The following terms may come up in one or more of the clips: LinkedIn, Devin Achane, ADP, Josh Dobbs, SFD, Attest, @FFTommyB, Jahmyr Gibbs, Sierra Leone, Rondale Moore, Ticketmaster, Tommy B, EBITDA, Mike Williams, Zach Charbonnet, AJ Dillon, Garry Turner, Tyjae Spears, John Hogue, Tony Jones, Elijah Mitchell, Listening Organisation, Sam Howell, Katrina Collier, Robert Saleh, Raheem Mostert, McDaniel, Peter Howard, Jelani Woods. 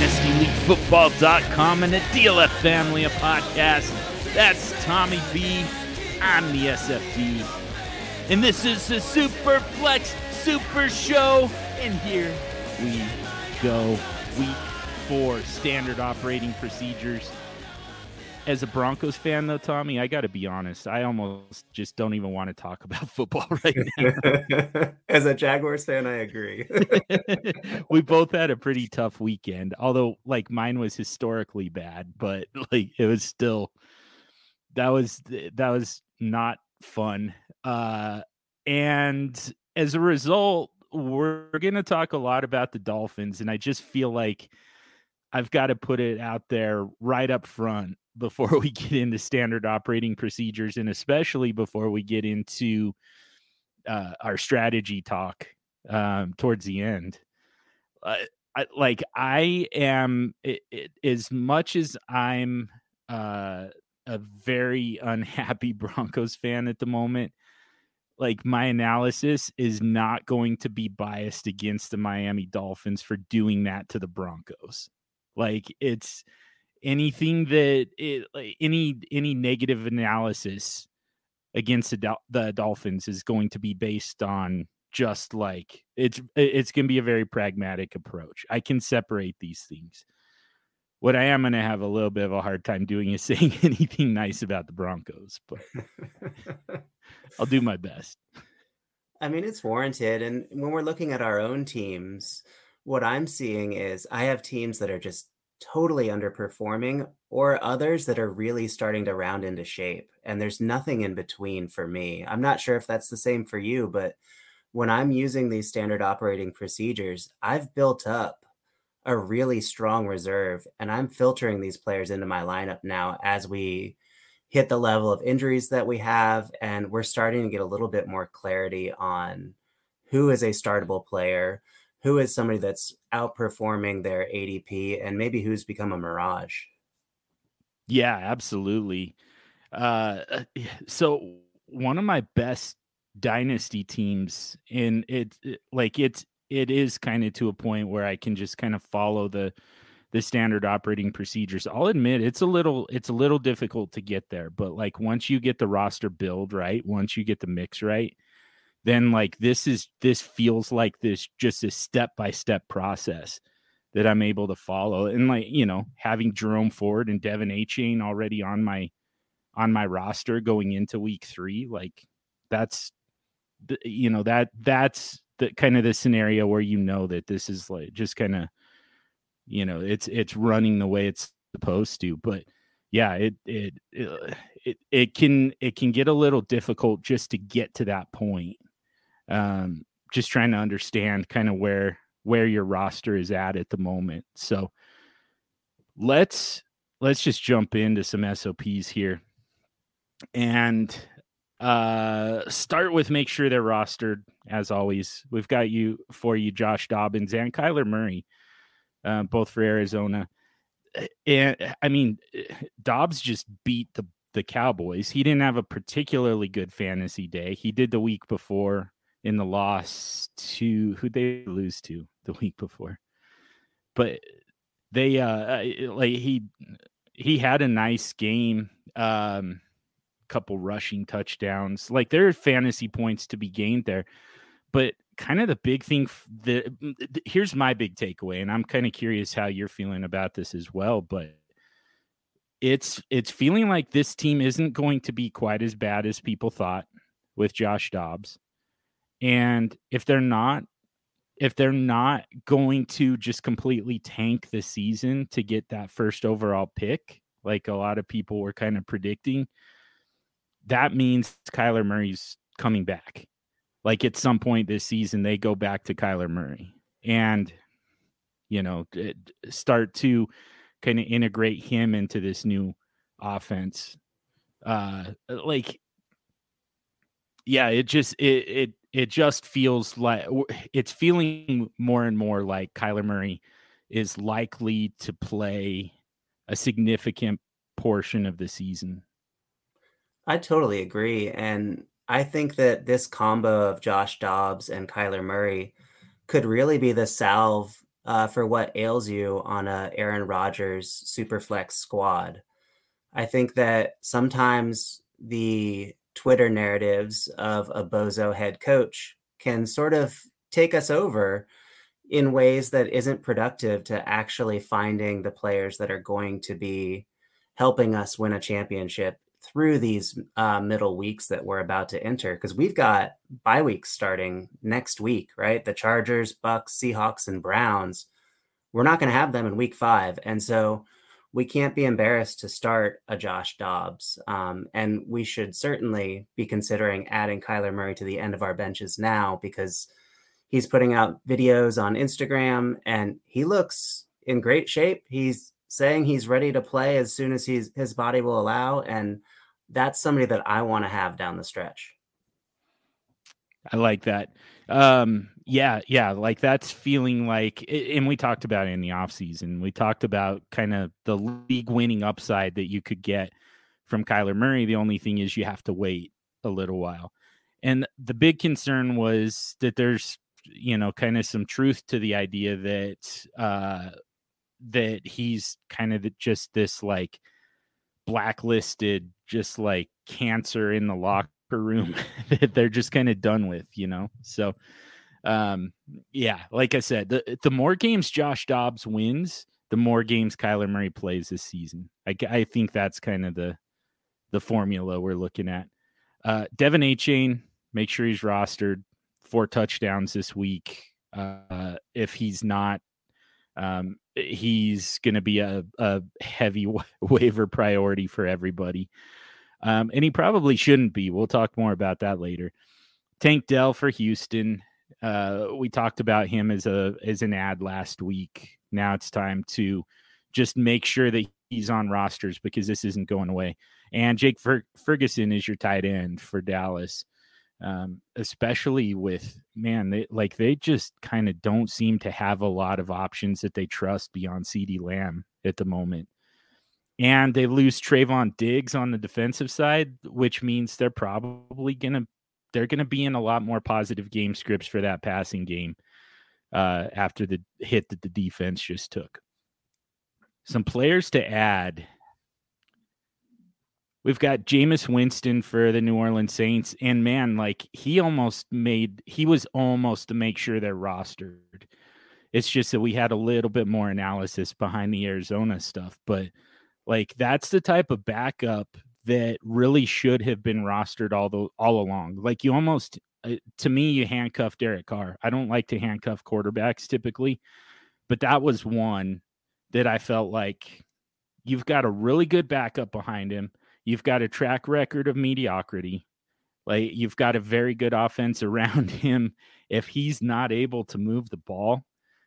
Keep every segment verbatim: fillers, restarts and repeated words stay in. dynasty league football dot com and the D L F Family of Podcasts. That's Tommy B. I'm the S F D. And this is the Super Flex Super Show. And here we go. Week four, standard operating procedures. As a Broncos fan, though, Tommy, I got to be honest. I almost just don't even want to talk about football right now. As a Jaguars fan, I agree. We both had a pretty tough weekend, although, like, mine was historically bad, but, like, it was still that was that was not fun. Uh, and as a result, we're going to talk a lot about the Dolphins, and I just feel like I've got to put it out there right up front before we get into standard operating procedures, and especially before we get into uh, our strategy talk um, towards the end. Uh, I, like I am, it, it, as much as I'm uh, a very unhappy Broncos fan at the moment, like, my analysis is not going to be biased against the Miami Dolphins for doing that to the Broncos. Like, it's anything that it, like, any any negative analysis against the, Dol- the Dolphins is going to be based on just, like, it's it's going to be a very pragmatic approach. I can separate these things. What I am going to have a little bit of a hard time doing is saying anything nice about the Broncos, but I'll do my best. I mean, it's warranted. And when we're looking at our own teams, what I'm seeing is I have teams that are just totally underperforming or others that are really starting to round into shape. And there's nothing in between for me. I'm not sure if that's the same for you, but when I'm using these standard operating procedures, I've built up a really strong reserve, and I'm filtering these players into my lineup now as we hit the level of injuries that we have. And we're starting to get a little bit more clarity on who is a startable player, who is somebody that's outperforming their A D P, and maybe who's become a mirage. Yeah, absolutely. Uh, so one of my best dynasty teams, and it, it like it's, it is kind of to a point where I can just kind of follow the, the standard operating procedures. I'll admit it's a little, it's a little difficult to get there, but, like, once you get the roster build right, once you get the mix right, then, like, this is, this feels like this, just a step-by-step process that I'm able to follow. And, like, you know, having Jerome Ford and Devin Achane already on my, on my roster going into week three, like, that's, you know, that, that's the kind of the scenario where, you know, that this is, like, just kind of, you know, it's, it's running the way it's supposed to. But yeah, it, it, it, it, it can, it can get a little difficult just to get to that point. Um, just trying to understand kind of where, where your roster is at at the moment. So let's, let's just jump into some S O Ps here and, uh, start with, make sure they're rostered. As always, we've got you for you, Josh Dobbs and Kyler Murray, uh, both for Arizona. And I mean, Dobbs just beat the, the Cowboys. He didn't have a particularly good fantasy day. He did the week before in the loss to who they lose to the week before, but they, uh, like he, he had a nice game, um, couple rushing touchdowns. Like, there are fantasy points to be gained there, but kind of the big thing, the, the here's my big takeaway, and I'm kind of curious how you're feeling about this as well, but it's, it's feeling like this team isn't going to be quite as bad as people thought with Josh Dobbs. And if they're not, if they're not going to just completely tank the season to get that first overall pick, like a lot of people were kind of predicting, that means Kyler Murray's coming back. Like, at some point this season, they go back to Kyler Murray and, you know, start to kind of integrate him into this new offense. Uh, like, yeah, it just, it, it, it just feels like it's feeling more and more like Kyler Murray is likely to play a significant portion of the season. I totally agree. And I think that this combo of Josh Dobbs and Kyler Murray could really be the salve uh, for what ails you on a Aaron Rodgers superflex squad. I think that sometimes the Twitter narratives of a bozo head coach can sort of take us over in ways that isn't productive to actually finding the players that are going to be helping us win a championship through these uh, middle weeks that we're about to enter. Because we've got bye weeks starting next week, right? The Chargers, Bucks, Seahawks, and Browns. We're not going to have them in week five. And so we can't be embarrassed to start a Josh Dobbs. Um, and we should certainly be considering adding Kyler Murray to the end of our benches now, because he's putting out videos on Instagram and he looks in great shape. He's saying he's ready to play as soon as he's, his body will allow. And that's somebody that I want to have down the stretch. I like that. Um, yeah, yeah. Like that's feeling like, and we talked about it in the offseason, we talked about kind of the league winning upside that you could get from Kyler Murray. The only thing is you have to wait a little while. And the big concern was that there's, you know, kind of some truth to the idea that, uh, that he's kind of just this like blacklisted, just like cancer in the locker room that they're just kind of done with, you know? So, um, yeah, like I said, the, the more games Josh Dobbs wins, the more games Kyler Murray plays this season. I, I think that's kind of the, the formula we're looking at. Uh, Devin Achane, make sure he's rostered. Four touchdowns this week. Uh, if he's not, um, he's going to be a, a heavy wa- waiver priority for everybody. Um, and he probably shouldn't be. We'll talk more about that later. Tank Dell for Houston. Uh, we talked about him as a, as an ad last week. Now it's time to just make sure that he's on rosters, because this isn't going away. And Jake Fer- Ferguson is your tight end for Dallas. Um, especially with, man, they, like they just kind of don't seem to have a lot of options that they trust beyond CeeDee Lamb at the moment. And they lose Trayvon Diggs on the defensive side, which means they're probably going to, they're going to be in a lot more positive game scripts for that passing game uh, after the hit that the defense just took. Some players to add. We've got Jameis Winston for the New Orleans Saints. And man, like he almost made, he was almost to make sure they're rostered. It's just that we had a little bit more analysis behind the Arizona stuff. But like that's the type of backup that really should have been rostered all, the, all along. Like you almost, uh, to me, you handcuff Derek Carr. I don't like to handcuff quarterbacks typically, but that was one that I felt like you've got a really good backup behind him. You've got a track record of mediocrity. Like you've got a very good offense around him. If he's not able to move the ball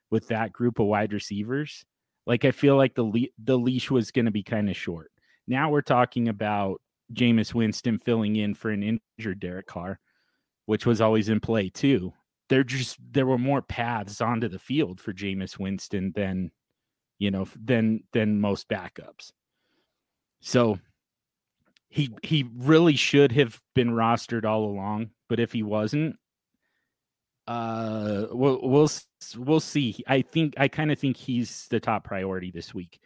with that group of wide receivers, like I feel like the le- the leash was going to be kind of short. Now we're talking about Jameis Winston filling in for an injured Derek Carr, which was always in play too. There just there were more paths onto the field for Jameis Winston than you know than than most backups. So. He he really should have been rostered all along, but if he wasn't, uh, we'll we'll we'll see. I think I kind of think he's the top priority this week.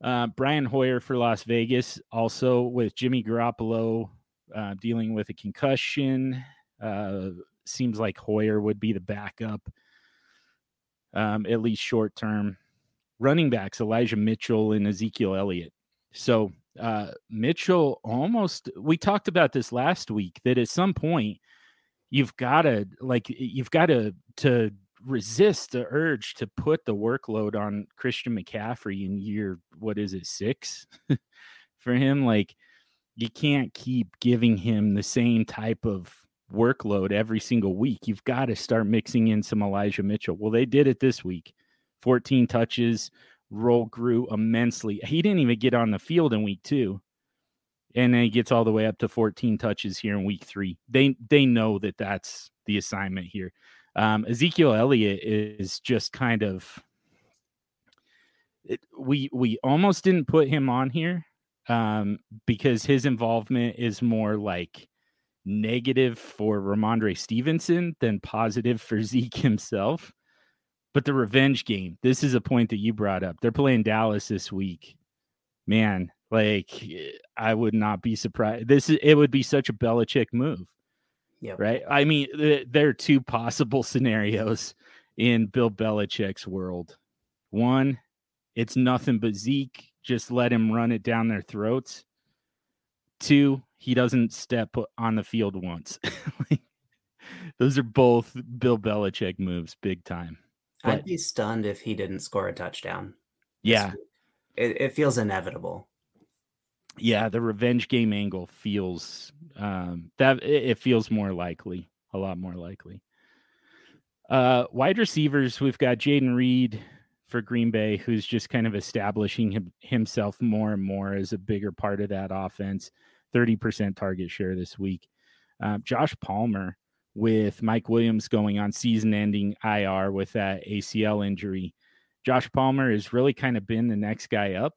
Uh, Brian Hoyer for Las Vegas, also with Jimmy Garoppolo uh, dealing with a concussion. Uh, seems like Hoyer would be the backup, um, at least short term. Running backs Elijah Mitchell and Ezekiel Elliott. So. Uh, Mitchell almost, we talked about this last week, that at some point you've got to like, you've got to, to resist the urge to put the workload on Christian McCaffrey in year, what is it? Six for him. Like you can't keep giving him the same type of workload every single week. You've got to start mixing in some Elijah Mitchell. Well, they did it this week, fourteen touches. Role grew immensely. He didn't even get on the field in week two. And then he gets all the way up to fourteen touches here in week three. They they know that that's the assignment here. Um, Ezekiel Elliott is just kind of, it, we, we almost didn't put him on here um, because his involvement is more like negative for Ramondre Stevenson than positive for Zeke himself. But the revenge game, this is a point that you brought up. They're playing Dallas this week. Man, like, I would not be surprised. This is, it would be such a Belichick move. Yeah. Right. I mean, th- there are two possible scenarios in Bill Belichick's world. One, it's nothing but Zeke. Just let him run it down their throats. Two, he doesn't step on the field once. Like, those are both Bill Belichick moves, big time. But I'd be stunned if he didn't score a touchdown. Yeah. It, it feels inevitable. Yeah, the revenge game angle feels um, that it, it feels more likely, a lot more likely. Uh, wide receivers, we've got Jaden Reed for Green Bay, who's just kind of establishing him, himself more and more as a bigger part of that offense. thirty percent target share this week. Uh, Josh Palmer, with Mike Williams going on season-ending I R with that A C L injury, Josh Palmer has really kind of been the next guy up.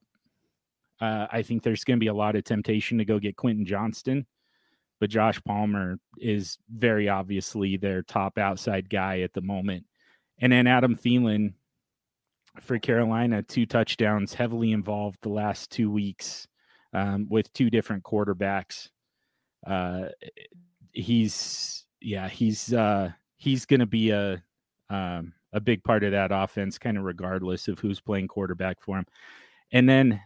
Uh, I think there's going to be a lot of temptation to go get Quentin Johnston, but Josh Palmer is very obviously their top outside guy at the moment. And then Adam Thielen for Carolina, two touchdowns, heavily involved the last two weeks um, with two different quarterbacks. Uh, he's... Yeah, he's uh, he's going to be a um, a big part of that offense, kind of regardless of who's playing quarterback for him. And then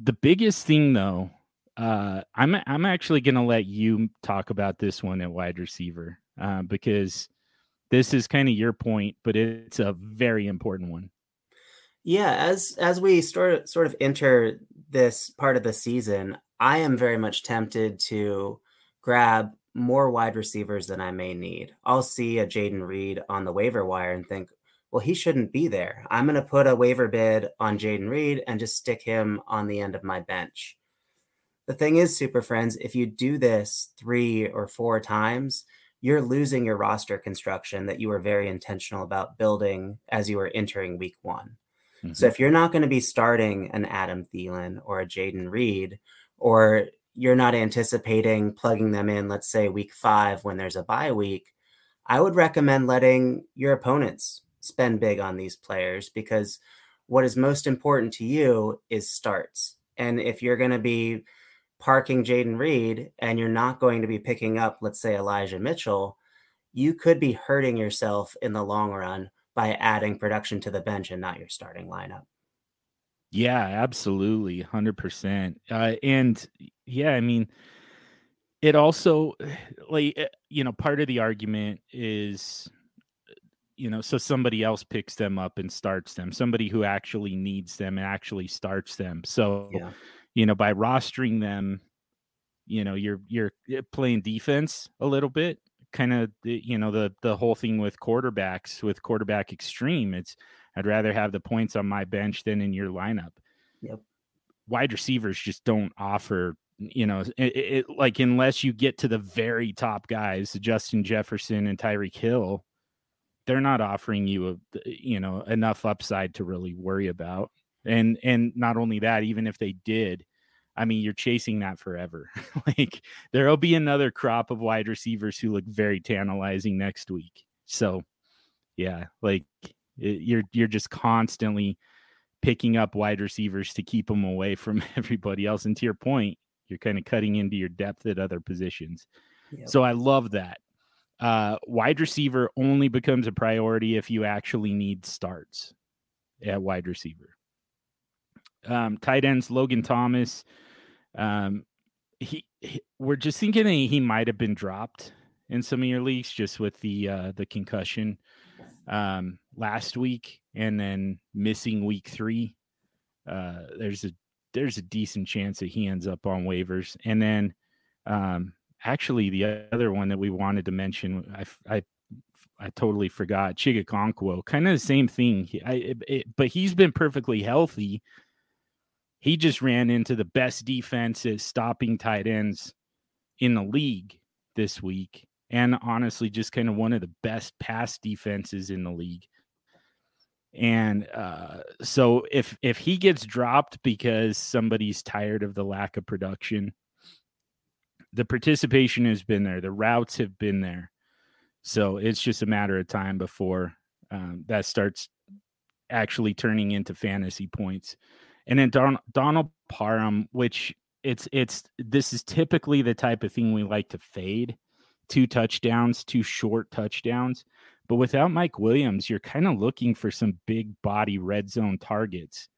the biggest thing, though, uh, I'm I'm actually going to let you talk about this one at wide receiver uh, because this is kind of your point, but it's a very important one. Yeah, as as we sort of sort of enter this part of the season, I am very much tempted to grab more wide receivers than I may need. I'll see a Jaden Reed on the waiver wire and think, well, he shouldn't be there. I'm going to put a waiver bid on Jaden Reed and just stick him on the end of my bench. The thing is, Super Friends, if you do this three or four times, you're losing your roster construction that you were very intentional about building as you were entering week one. Mm-hmm. So if you're not going to be starting an Adam Thielen or a Jaden Reed, or you're not anticipating plugging them in, let's say week five when there's a bye week, I would recommend letting your opponents spend big on these players, because what is most important to you is starts. And if you're going to be parking Jaden Reed and you're not going to be picking up, let's say, Elijah Mitchell, you could be hurting yourself in the long run by adding production to the bench and not your starting lineup. Yeah, absolutely. one hundred percent. Uh, and yeah, I mean, it also, like, you know, part of the argument is, you know, so somebody else picks them up and starts them, somebody who actually needs them and actually starts them. So, yeah. you know, by rostering them, you know, you're, you're playing defense a little bit, kind of, you know, the, the whole thing with quarterbacks, with quarterback extreme, it's, I'd rather have the points on my bench than in your lineup. Yep. Wide receivers just don't offer, you know, it, it, like, unless you get to the very top guys, Justin Jefferson and Tyreek Hill, they're not offering you, a, you know, enough upside to really worry about. And, and not only that, even if they did, I mean, you're chasing that forever. Like, there'll be another crop of wide receivers who look very tantalizing next week. So yeah, like, You're you're just constantly picking up wide receivers to keep them away from everybody else. And to your point, you're kind of cutting into your depth at other positions. Yep. So I love that. Uh, wide receiver only becomes a priority if you actually need starts at wide receiver. Um, tight ends, Logan Thomas. Um, he, he we're just thinking that he might have been dropped in some of your leagues just with the uh, the concussion um last week and then missing week three. uh there's a there's a decent chance that he ends up on waivers. And then um actually the other one that we wanted to mention, i i, I totally forgot, Chigakonkwo, kind of the same thing. He, I, it, it, but he's been perfectly healthy. He just ran into the best defense at stopping tight ends in the league this week. And honestly, just kind of one of the best pass defenses in the league. And uh, so if if he gets dropped because somebody's tired of the lack of production, the participation has been there. The routes have been there. So it's just a matter of time before um, that starts actually turning into fantasy points. And then Don- Donald Parham, which it's it's this is typically the type of thing we like to fade. Two touchdowns, two short touchdowns. But without Mike Williams, you're kind of looking for some big body red zone targets.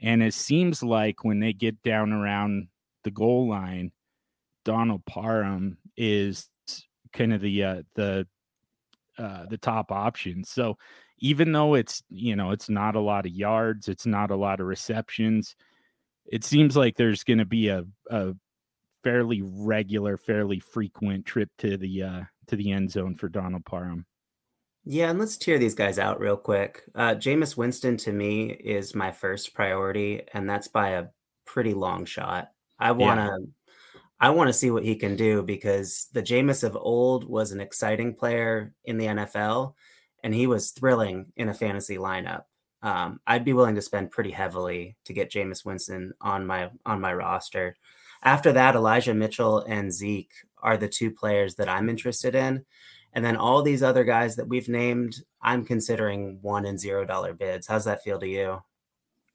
And it seems like when they get down around the goal line, Donald Parham is kind of the uh, the uh, the top option. So even though it's, you know, it's not a lot of yards, it's not a lot of receptions, it seems like there's going to be a, a fairly regular, fairly frequent trip to the uh, to the end zone for Donald Parham. Yeah, and let's tear these guys out real quick. Uh, Jameis Winston, to me, is my first priority, and that's by a pretty long shot. I want to yeah. I want to see what he can do, because the Jameis of old was an exciting player in the N F L, and he was thrilling in a fantasy lineup. Um, I'd be willing to spend pretty heavily to get Jameis Winston on my on my roster. After that, Elijah Mitchell and Zeke are the two players that I'm interested in. And then all these other guys that we've named, I'm considering one and zero dollar bids. How's that feel to you?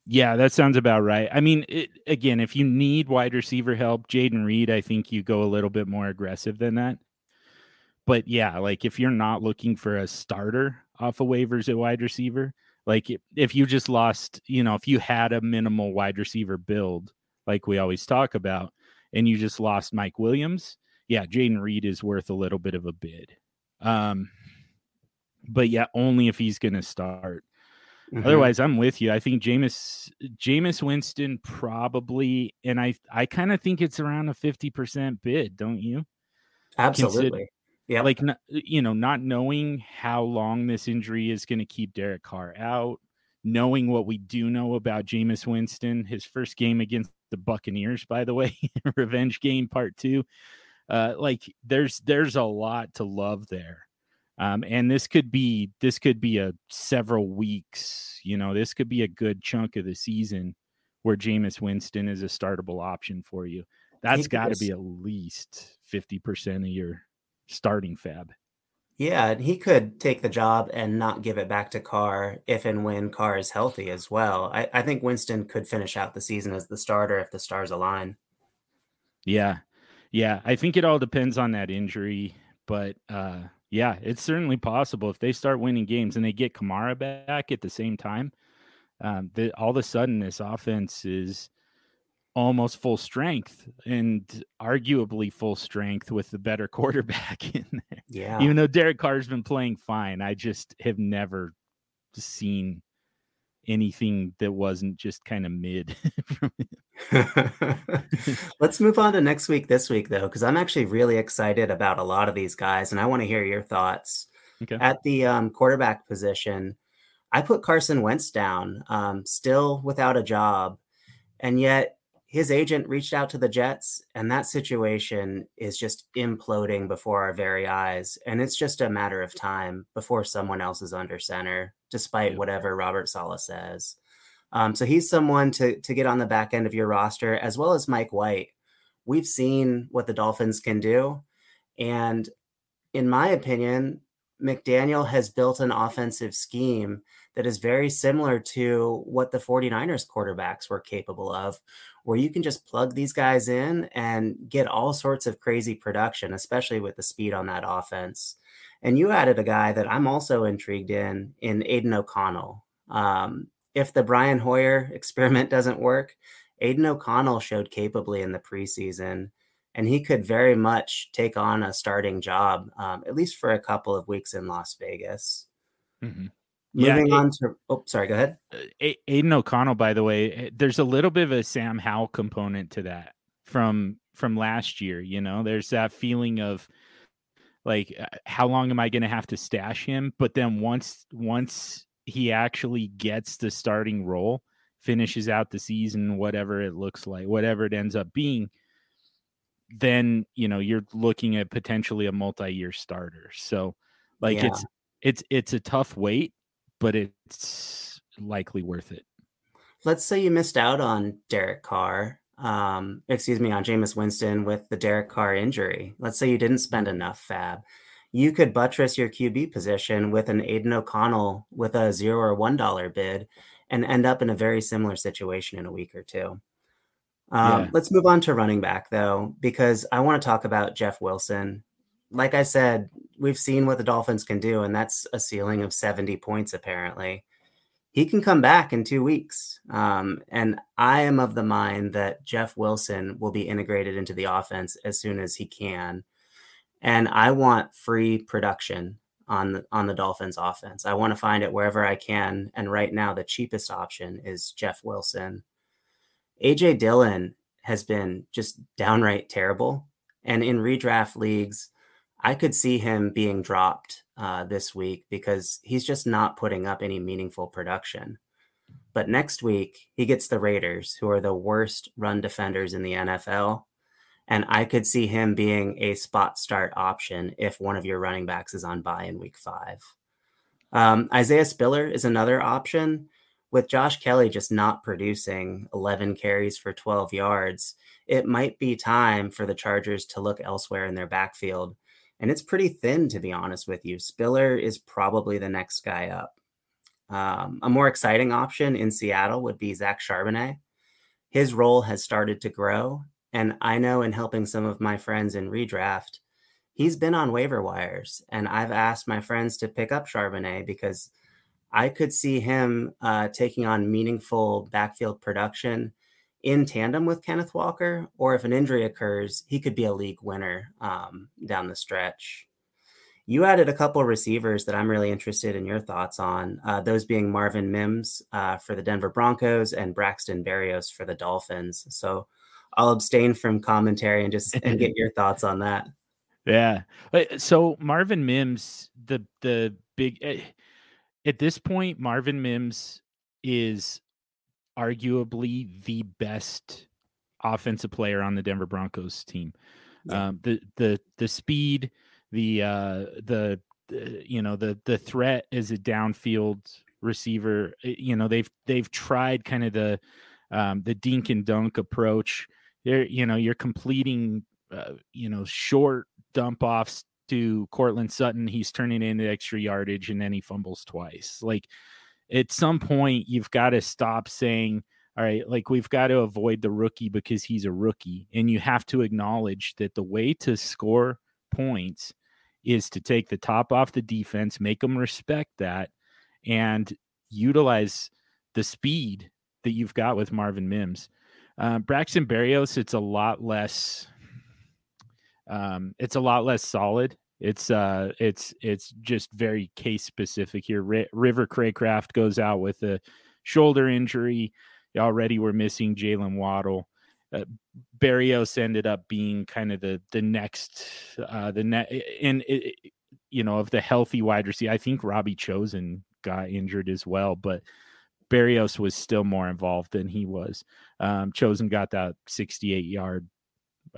Yeah, that sounds about right. I mean, it, again, if you need wide receiver help, Jaden Reed, I think you go a little bit more aggressive than that. But yeah, like if you're not looking for a starter off of waivers at wide receiver, like if you just lost, you know, if you had a minimal wide receiver build, like we always talk about, and you just lost Mike Williams, yeah, Jaden Reed is worth a little bit of a bid. Um, but yeah, only if he's going to start. Mm-hmm. Otherwise, I'm with you. I think Jameis, Jameis Winston probably, and I, I kind of think it's around a fifty percent bid, don't you? Absolutely. Yeah. Like, you know, not knowing how long this injury is going to keep Derek Carr out, knowing what we do know about Jameis Winston, his first game against the Buccaneers, by the way, revenge game part two. Uh, like there's there's a lot to love there, um, and this could be this could be a several weeks. You know, this could be a good chunk of the season where Jameis Winston is a startable option for you. That's got to be at least fifty percent of your starting fab. Yeah, he could take the job and not give it back to Carr if and when Carr is healthy as well. I, I think Winston could finish out the season as the starter if the stars align. Yeah. Yeah, I think it all depends on that injury, but uh, yeah, it's certainly possible if they start winning games and they get Kamara back at the same time. Um, that all of a sudden this offense is almost full strength, and arguably full strength with the better quarterback in there. Yeah, even though Derek Carr's been playing fine, I just have never seen anything that wasn't just kind of mid. Let's move on to next week, this week, though, because I'm actually really excited about a lot of these guys, and I want to hear your thoughts. Okay. At the um, quarterback position, I put Carson Wentz down, um, still without a job, and yet his agent reached out to the Jets, and that situation is just imploding before our very eyes, and it's just a matter of time before someone else is under center, despite whatever Robert Saleh says. Um, so he's someone to to get on the back end of your roster, as well as Mike White. We've seen what the Dolphins can do. And in my opinion, McDaniel has built an offensive scheme that is very similar to what the 49ers quarterbacks were capable of, where you can just plug these guys in and get all sorts of crazy production, especially with the speed on that offense. And you added a guy that I'm also intrigued in, in Aiden O'Connell. Um, If the Brian Hoyer experiment doesn't work, Aiden O'Connell showed capably in the preseason, and he could very much take on a starting job, um, at least for a couple of weeks in Las Vegas. Mm-hmm. Moving yeah, it, on to, oh, sorry, go ahead. A- Aiden O'Connell, by the way, there's a little bit of a Sam Howell component to that from from last year. You know, there's that feeling of like, how long am I going to have to stash him? But then once once. he actually gets the starting role, finishes out the season, whatever it looks like, whatever it ends up being, then, you know, you're looking at potentially a multi-year starter. So like, yeah. it's, it's, it's a tough wait, but it's likely worth it. Let's say you missed out on Derek Carr. Um, excuse me, on Jameis Winston with the Derek Carr injury. Let's say you didn't spend enough fab. you could buttress your Q B position with an Aiden O'Connell with a zero or one dollar bid and end up in a very similar situation in a week or two. Um, yeah. Let's move on to running back, though, because I want to talk about Jeff Wilson. Like I said, we've seen what the Dolphins can do, and that's a ceiling of seventy points, apparently. He can come back in two weeks. Um, and I am of the mind that Jeff Wilson will be integrated into the offense as soon as he can. And I want free production on the, on the Dolphins offense. I want to find it wherever I can. And right now, the cheapest option is Jeff Wilson. A J Dillon has been just downright terrible. And in redraft leagues, I could see him being dropped uh, this week because he's just not putting up any meaningful production. But next week, he gets the Raiders, who are the worst run defenders in the N F L. And I could see him being a spot start option if one of your running backs is on bye in week five. Um, Isaiah Spiller is another option. With Josh Kelly just not producing eleven carries for twelve yards, it might be time for the Chargers to look elsewhere in their backfield. And it's pretty thin, to be honest with you. Spiller is probably the next guy up. Um, a more exciting option in Seattle would be Zach Charbonnet. His role has started to grow. And I know in helping some of my friends in redraft, he's been on waiver wires. And I've asked my friends to pick up Charbonnet because I could see him uh, taking on meaningful backfield production in tandem with Kenneth Walker, or if an injury occurs, he could be a league winner um, down the stretch. You added a couple receivers that I'm really interested in your thoughts on, uh, those being Marvin Mims uh, for the Denver Broncos and Braxton Berrios for the Dolphins. So I'll abstain from commentary and just and get your thoughts on that. Yeah. So Marvin Mims, the the big... At this point, Marvin Mims is arguably the best offensive player on the Denver Broncos team. Yeah. Um, the the the speed, the uh, the, the you know the the threat as a downfield receiver. You know they've they've tried kind of the um, the dink and dunk approach. They're you know you're completing uh, you know short dump offs to Cortland Sutton, he's turning into extra yardage, and then he fumbles twice. Like, at some point, you've got to stop saying, all right, like, we've got to avoid the rookie because he's a rookie. And you have to acknowledge that the way to score points is to take the top off the defense, make them respect that, and utilize the speed that you've got with Marvin Mims. Uh, Braxton Berrios, it's a lot less... Um, it's a lot less solid. It's uh, it's it's just very case specific here. R- River Craycraft goes out with a shoulder injury. Already we're missing Jalen Waddle. Uh, Berrios ended up being kind of the the next uh, the net and it, it, you know of the healthy wide receiver. I think Robbie Chosen got injured as well, but Berrios was still more involved than he was. Um, Chosen got that sixty-eight yard.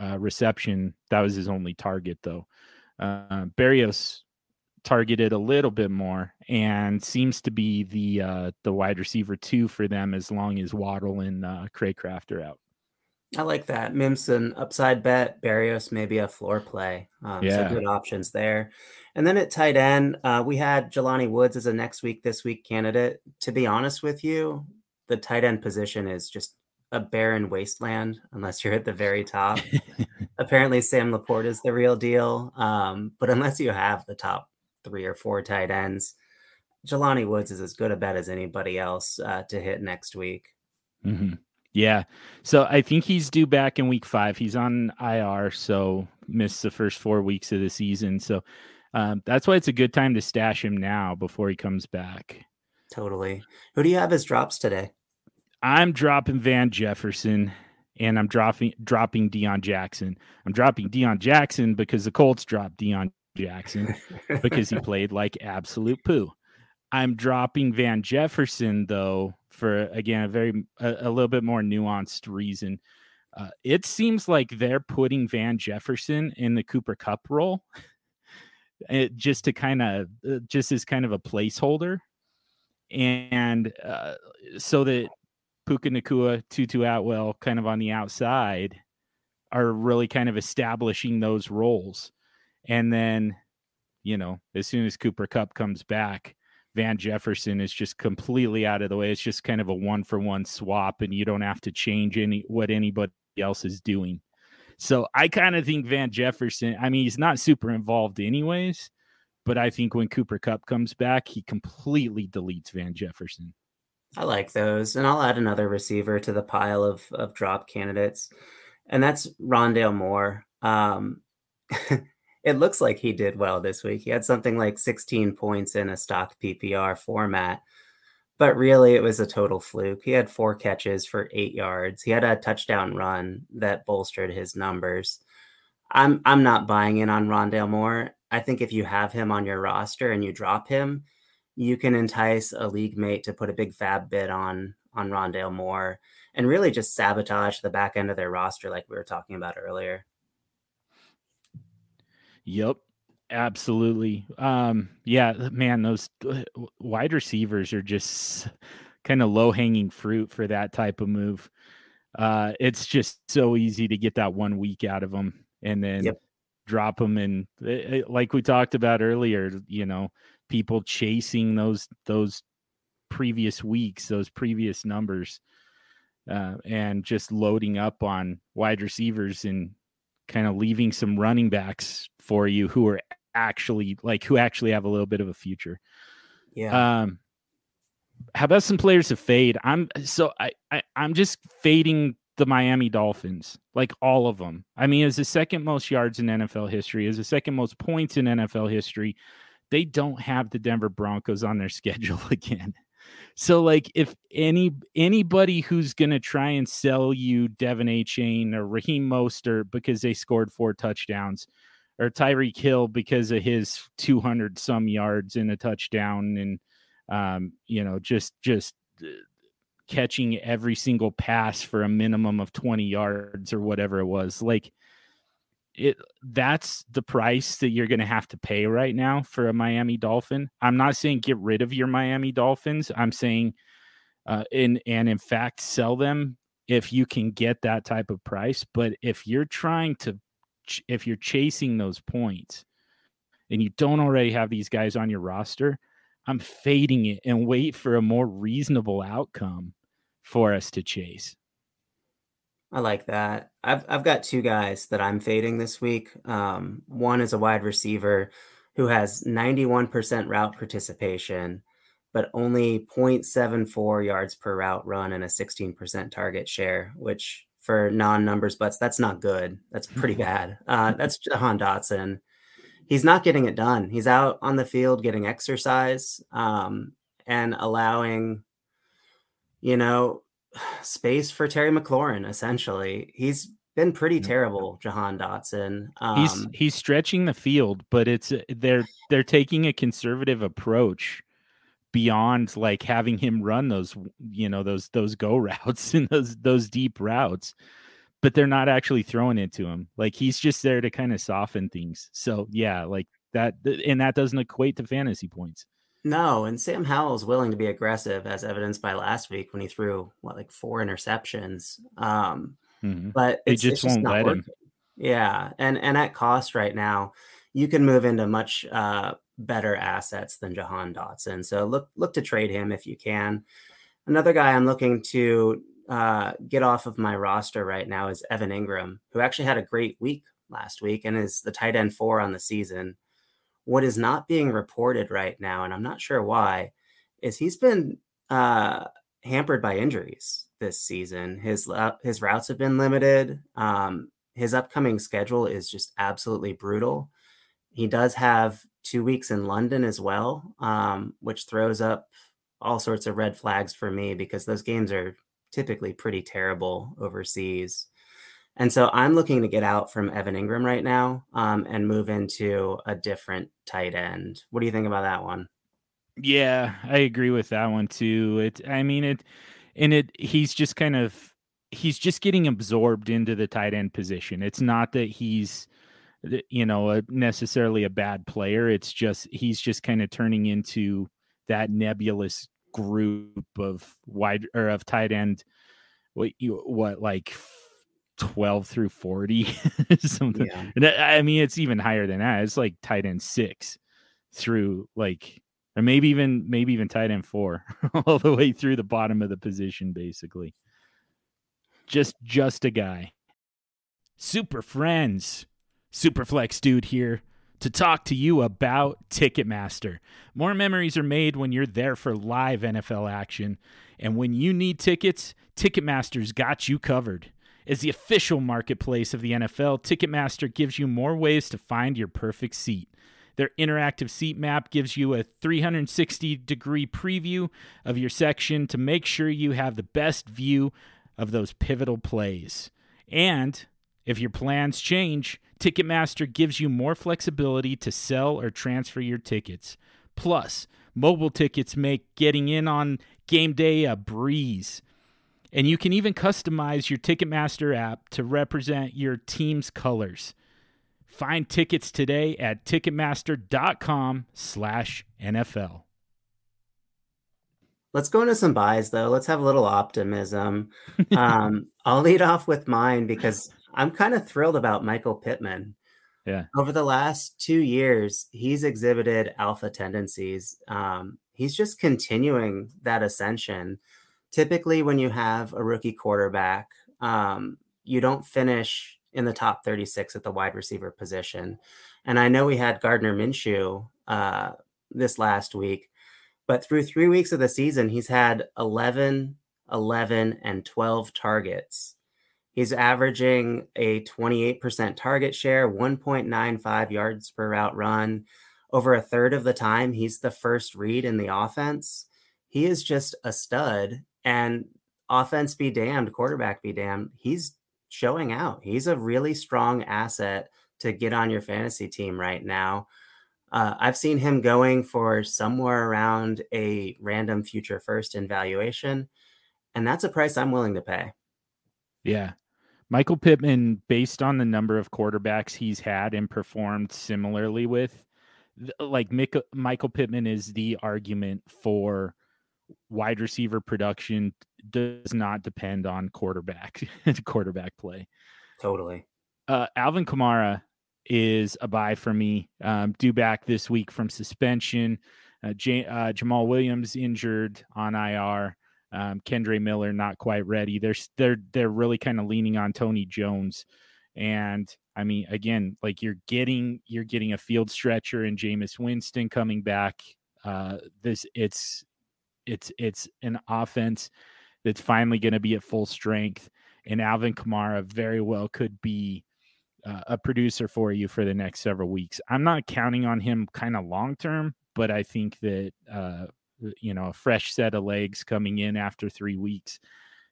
Uh, reception. That was his only target, though. Uh, Berrios targeted a little bit more and seems to be the uh, the wide receiver two for them as long as Waddle and uh, Craycraft are out. I like that. Mims an upside bet. Berrios maybe a floor play. Um, yeah. So good options there. And then at tight end, uh, we had Jelani Woods as a next week, this week candidate. To be honest with you, the tight end position is just a barren wasteland unless you're at the very top. Apparently Sam Laporte is the real deal. Um, but unless you have the top three or four tight ends, Jelani Woods is as good a bet as anybody else uh, to hit next week. Mm-hmm. Yeah. So I think he's due back in week five. He's on I R. So missed the first four weeks of the season. So um, that's why it's a good time to stash him now before he comes back. Totally. Who do you have as drops today? I'm dropping Van Jefferson, and I'm dropping dropping Deon Jackson. I'm dropping Deon Jackson because the Colts dropped Deon Jackson because he played like absolute poo. I'm dropping Van Jefferson, though, for, again, a very a, a little bit more nuanced reason. Uh, it seems like they're putting Van Jefferson in the Cooper Cup role it, just to kind of just as kind of a placeholder, and uh, so that Puka Nacua, Tutu Atwell, kind of on the outside, are really kind of establishing those roles. And then you know, as soon as Cooper Cup comes back, Van Jefferson is just completely out of the way. It's just kind of a one for one swap, and you don't have to change any what anybody else is doing. So I kind of think Van Jefferson, I mean, he's not super involved anyways, but I think when Cooper Cup comes back, he completely deletes Van Jefferson. I like those. And I'll add another receiver to the pile of, of drop candidates, and that's Rondale Moore. Um, it looks like he did well this week. He had something like sixteen points in a stock P P R format, but really it was a total fluke. He had four catches for eight yards. He had a touchdown run that bolstered his numbers. I'm I'm not buying in on Rondale Moore. I think if you have him on your roster and you drop him, you can entice a league mate to put a big fab bid on, on Rondale Moore and really just sabotage the back end of their roster like we were talking about earlier. Yep, absolutely. Um, yeah, man, those wide receivers are just kind of low-hanging fruit for that type of move. Uh, it's just so easy to get that one week out of them and then yep. drop them. And it, it, like we talked about earlier, you know, people chasing those those previous weeks, those previous numbers, uh, and just loading up on wide receivers and kind of leaving some running backs for you who are actually like, who actually have a little bit of a future. Yeah. Um, how about some players to fade? I'm so I, I I'm just fading the Miami Dolphins, like all of them. I mean, as the second most yards in N F L history, as the second most points in N F L history, they don't have the Denver Broncos on their schedule again. So like if any anybody who's going to try and sell you Devin Achane or Raheem Mostert because they scored four touchdowns, or Tyreek Hill because of his two hundred some yards in a touchdown and, um, you know, just just catching every single pass for a minimum of twenty yards or whatever it was, like it that's the price that you're going to have to pay right now for a Miami Dolphin. I'm not saying get rid of your Miami Dolphins. I'm saying, uh, in, and in fact, sell them if you can get that type of price. But if you're trying to, ch- if you're chasing those points and you don't already have these guys on your roster, I'm fading it and wait for a more reasonable outcome for us to chase. I like that. I've I've got two guys that I'm fading this week. Um, one is a wide receiver who has ninety-one percent route participation, but only zero point seven four yards per route run and a sixteen percent target share, which for non-numbers butts, that's not good. That's pretty bad. Uh, that's Jahan Dotson. He's not getting it done. He's out on the field getting exercise, um, and allowing, you know, space for Terry McLaurin. Essentially, he's been pretty terrible, Jahan Dotson. Um, he's he's stretching the field, but it's they're they're taking a conservative approach beyond like having him run those you know those those go routes and those those deep routes, but they're not actually throwing it to him. Like he's just there to kind of soften things. So yeah, like that, and that doesn't equate to fantasy points. No, and Sam Howell's willing to be aggressive, as evidenced by last week when he threw what like four interceptions. Um, mm-hmm. But it's, they just it's won't just let working. him. Yeah, and and at cost right now, you can move into much uh, better assets than Jahan Dotson. So look look to trade him if you can. Another guy I'm looking to uh, get off of my roster right now is Evan Ingram, who actually had a great week last week and is the tight end four on the season. What is not being reported right now, and I'm not sure why, is he's been uh, hampered by injuries this season. His uh, his routes have been limited. Um, his upcoming schedule is just absolutely brutal. He does have two weeks in London as well, um, which throws up all sorts of red flags for me because those games are typically pretty terrible overseas. And so I'm looking to get out from Evan Ingram right now, um, and move into a different tight end. What do you think about that one? Yeah, I agree with that one too. It, I mean it, and it, he's just kind of, he's just getting absorbed into the tight end position. It's not that he's, you know, a, necessarily a bad player. It's just, he's just kind of turning into that nebulous group of wide or of tight end. What you, what like twelve through forty something. Yeah. I mean, it's even higher than that. It's like tight end six. through like, or maybe even maybe even tight end four, all the way through the bottom of the position, basically. Just just a guy. Super friends, Superflex Dude here to talk to you about Ticketmaster. More memories are made when you're there for live N F L action, and when you need tickets, Ticketmaster's got you covered. As the official marketplace of the N F L, Ticketmaster gives you more ways to find your perfect seat. Their interactive seat map gives you a three sixty degree preview of your section to make sure you have the best view of those pivotal plays. And if your plans change, Ticketmaster gives you more flexibility to sell or transfer your tickets. Plus, mobile tickets make getting in on game day a breeze. And you can even customize your Ticketmaster app to represent your team's colors. Find tickets today at Ticketmaster dot com slash N F L. Let's go into some buys, though. Let's have a little optimism. um, I'll lead off with mine because I'm kind of thrilled about Michael Pittman. Yeah. Over the last two years, he's exhibited alpha tendencies. Um, he's just continuing that ascension. Typically, when you have a rookie quarterback, um, you don't finish in the top thirty-six at the wide receiver position. And I know we had Gardner Minshew uh, this last week, but through three weeks of the season, he's had eleven, eleven, and twelve targets. He's averaging a twenty-eight percent target share, one point nine five yards per route run. Over a third of the time, he's the first read in the offense. He is just a stud, and offense be damned, quarterback be damned, he's showing out. He's a really strong asset to get on your fantasy team right now. Uh, I've seen him going for somewhere around a random future first in valuation, and that's a price I'm willing to pay. Yeah. Michael Pittman, based on the number of quarterbacks he's had and performed similarly with, like Mick, Michael Pittman is the argument for wide receiver production does not depend on quarterback quarterback play. Totally. Uh, Alvin Kamara is a buy for me. Um, due back this week from suspension. Uh, J- uh, Jamal Williams injured on I R. Um, Kendre Miller not quite ready. They're they're they're really kind of leaning on Tony Jones. And I mean, again, like you're getting you're getting a field stretcher and Jameis Winston coming back. Uh, this it's. It's it's an offense that's finally going to be at full strength, and Alvin Kamara very well could be uh, a producer for you for the next several weeks. I'm not counting on him kind of long term, but I think that uh, you know a fresh set of legs coming in after three weeks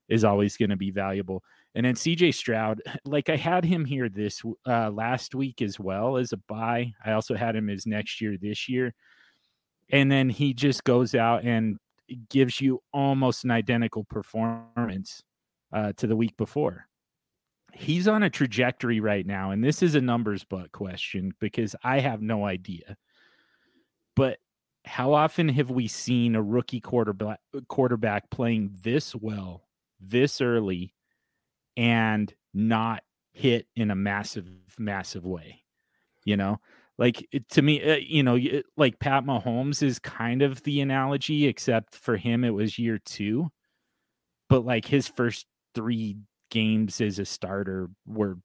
is always going to be valuable. And then C J Stroud, like I had him here this uh, last week as well as a buy. I also had him as next year this year, and then he just goes out and gives you almost an identical performance uh, to the week before. He's on a trajectory right now, and this is a numbers but question because I have no idea. But how often have we seen a rookie quarterback quarterback playing this well, this early, and not hit in a massive, massive way? You know? Like, to me, you know, like Pat Mahomes is kind of the analogy, except for him, it was year two. But like his first three games as a starter were,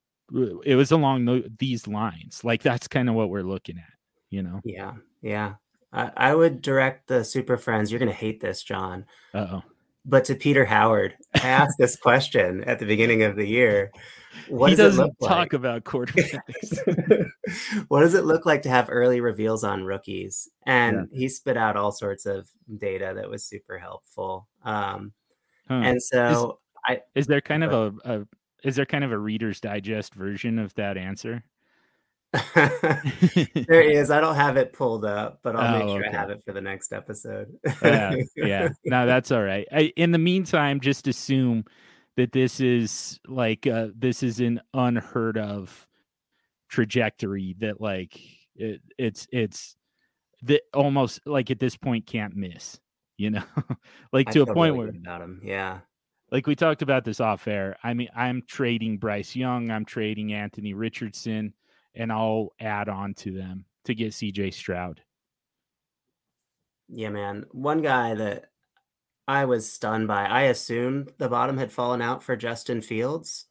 it was along the, these lines. Like, that's kind of what we're looking at, you know? Yeah. Yeah. I, I would direct the Super Friends. You're going to hate this, John. Uh-oh. But to Peter Howard, I asked this question at the beginning of the year. What he does doesn't it look talk like? About quarterbacks. What does it look like to have early reveals on rookies? And yeah. He spit out all sorts of data that was super helpful. Um, huh. And so, is, I is there kind but, of a, a is there kind of a Reader's Digest version of that answer? There is. I don't have it pulled up, but I'll oh, make sure okay. I have it for the next episode. uh, yeah, no, that's all right. I, in the meantime, just assume that this is like uh, this is an unheard of trajectory that like it, it's it's that almost like at this point can't miss. You know, like to I a point really where about him. Yeah. Like we talked about this off air. I mean, I'm trading Bryce Young. I'm trading Anthony Richardson. And I'll add on to them to get C J Stroud. Yeah, man. One guy that I was stunned by, I assumed the bottom had fallen out for Justin Fields,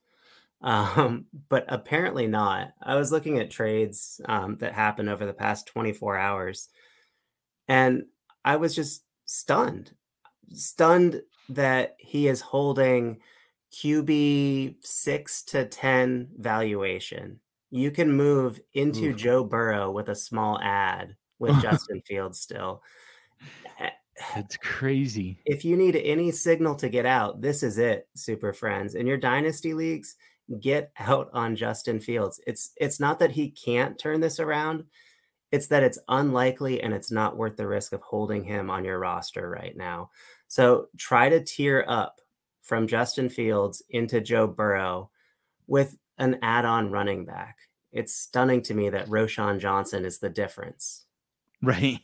um, but apparently not. I was looking at trades um, that happened over the past twenty-four hours, and I was just stunned, stunned that he is holding Q B six to ten valuation. You can move into Ooh. Joe Burrow with a small ad with Justin Fields still. That's crazy. If you need any signal to get out, this is it, super friends. In your dynasty leagues, get out on Justin Fields. It's it's not that he can't turn this around. It's that it's unlikely and it's not worth the risk of holding him on your roster right now. So try to tier up from Justin Fields into Joe Burrow with an add-on running back. It's stunning to me that Roschon Johnson is the difference. Right.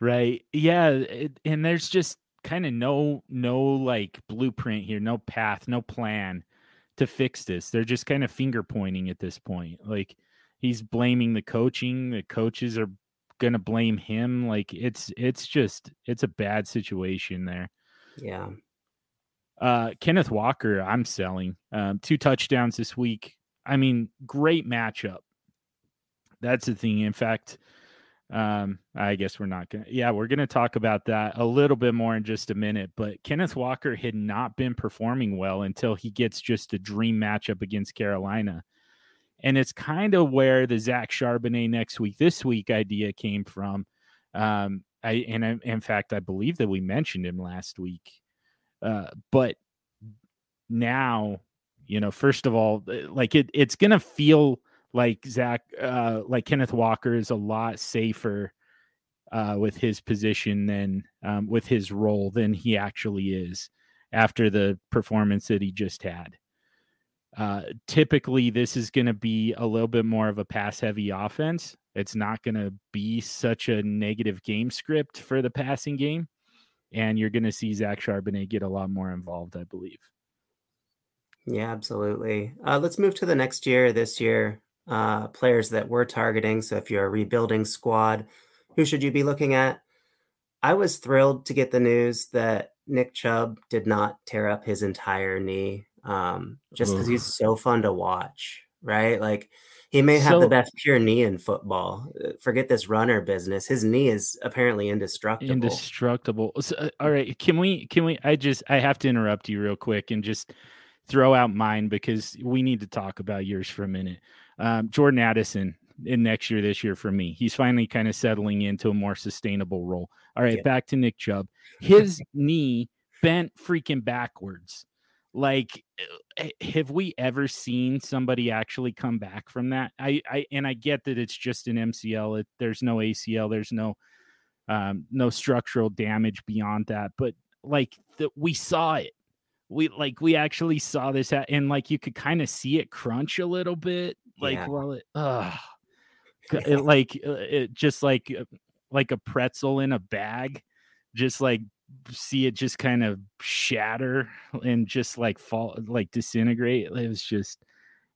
Right. Yeah. It, and there's just kind of no, no like blueprint here, no path, no plan to fix this. They're just kind of finger pointing at this point. Like he's blaming the coaching. The coaches are going to blame him. Like it's, it's just, it's a bad situation there. Yeah. Uh, Kenneth Walker, I'm selling um, two touchdowns this week. I mean, great matchup. That's the thing. In fact, Um, I guess we're not going to, yeah, we're going to talk about that a little bit more in just a minute, but Kenneth Walker had not been performing well until he gets just a dream matchup against Carolina. And it's kind of where the Zach Charbonnet next week, this week idea came from. Um, I, and I, in fact, I believe that we mentioned him last week. Uh, but now, you know, first of all, like it, it's going to feel like Zach, uh, like Kenneth Walker is a lot safer uh, with his position than um, with his role than he actually is after the performance that he just had. Uh, typically, this is going to be a little bit more of a pass-heavy offense. It's not going to be such a negative game script for the passing game, and you're going to see Zach Charbonnet get a lot more involved, I believe. Yeah, absolutely. Uh, let's move to the next year. This year, Uh, players that we're targeting. So if you're a rebuilding squad, who should you be looking at? I was thrilled to get the news that Nick Chubb did not tear up his entire knee um, just because he's so fun to watch, right? Like he may have so, the best pure knee in football. Forget this runner business. His knee is apparently indestructible. Indestructible. So, uh, all right. Can we, can we, I just, I have to interrupt you real quick and just throw out mine because we need to talk about yours for a minute. Um, Jordan Addison in next year, this year for me, he's finally kind of settling into a more sustainable role. All right. Yeah. Back to Nick Chubb, his knee bent freaking backwards. Like, have we ever seen somebody actually come back from that? I, I, and I get that it's just an M C L. It, there's no A C L. There's no, um, no structural damage beyond that, but like that we saw it. We like, we actually saw this ha- and like, you could kind of see it crunch a little bit. Like, yeah. well, it, uh, it like, it just like, like a pretzel in a bag, just like see it just kind of shatter and just like fall, like disintegrate. It was just,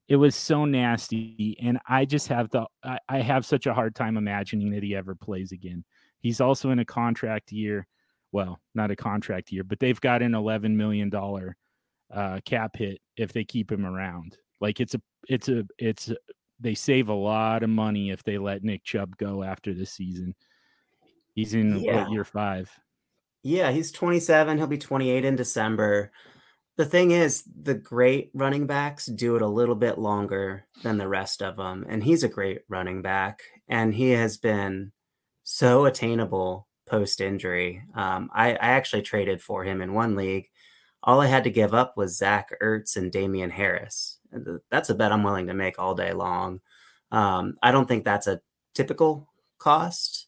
it was so nasty. And I just have the, I, I have such a hard time imagining that he ever plays again. He's also in a contract year. Well, not a contract year, but they've got an eleven million dollars uh, cap hit if they keep him around. Like it's a, it's a, it's, a, they save a lot of money if they let Nick Chubb go after this season. He's in yeah. year five. Yeah. He's twenty-seven. He'll be twenty-eight in December. The thing is, the great running backs do it a little bit longer than the rest of them. And he's a great running back and he has been so attainable post injury. Um, I, I actually traded for him in one league. All I had to give up was Zach Ertz and Damian Harris. That's a bet I'm willing to make all day long. Um, I don't think that's a typical cost,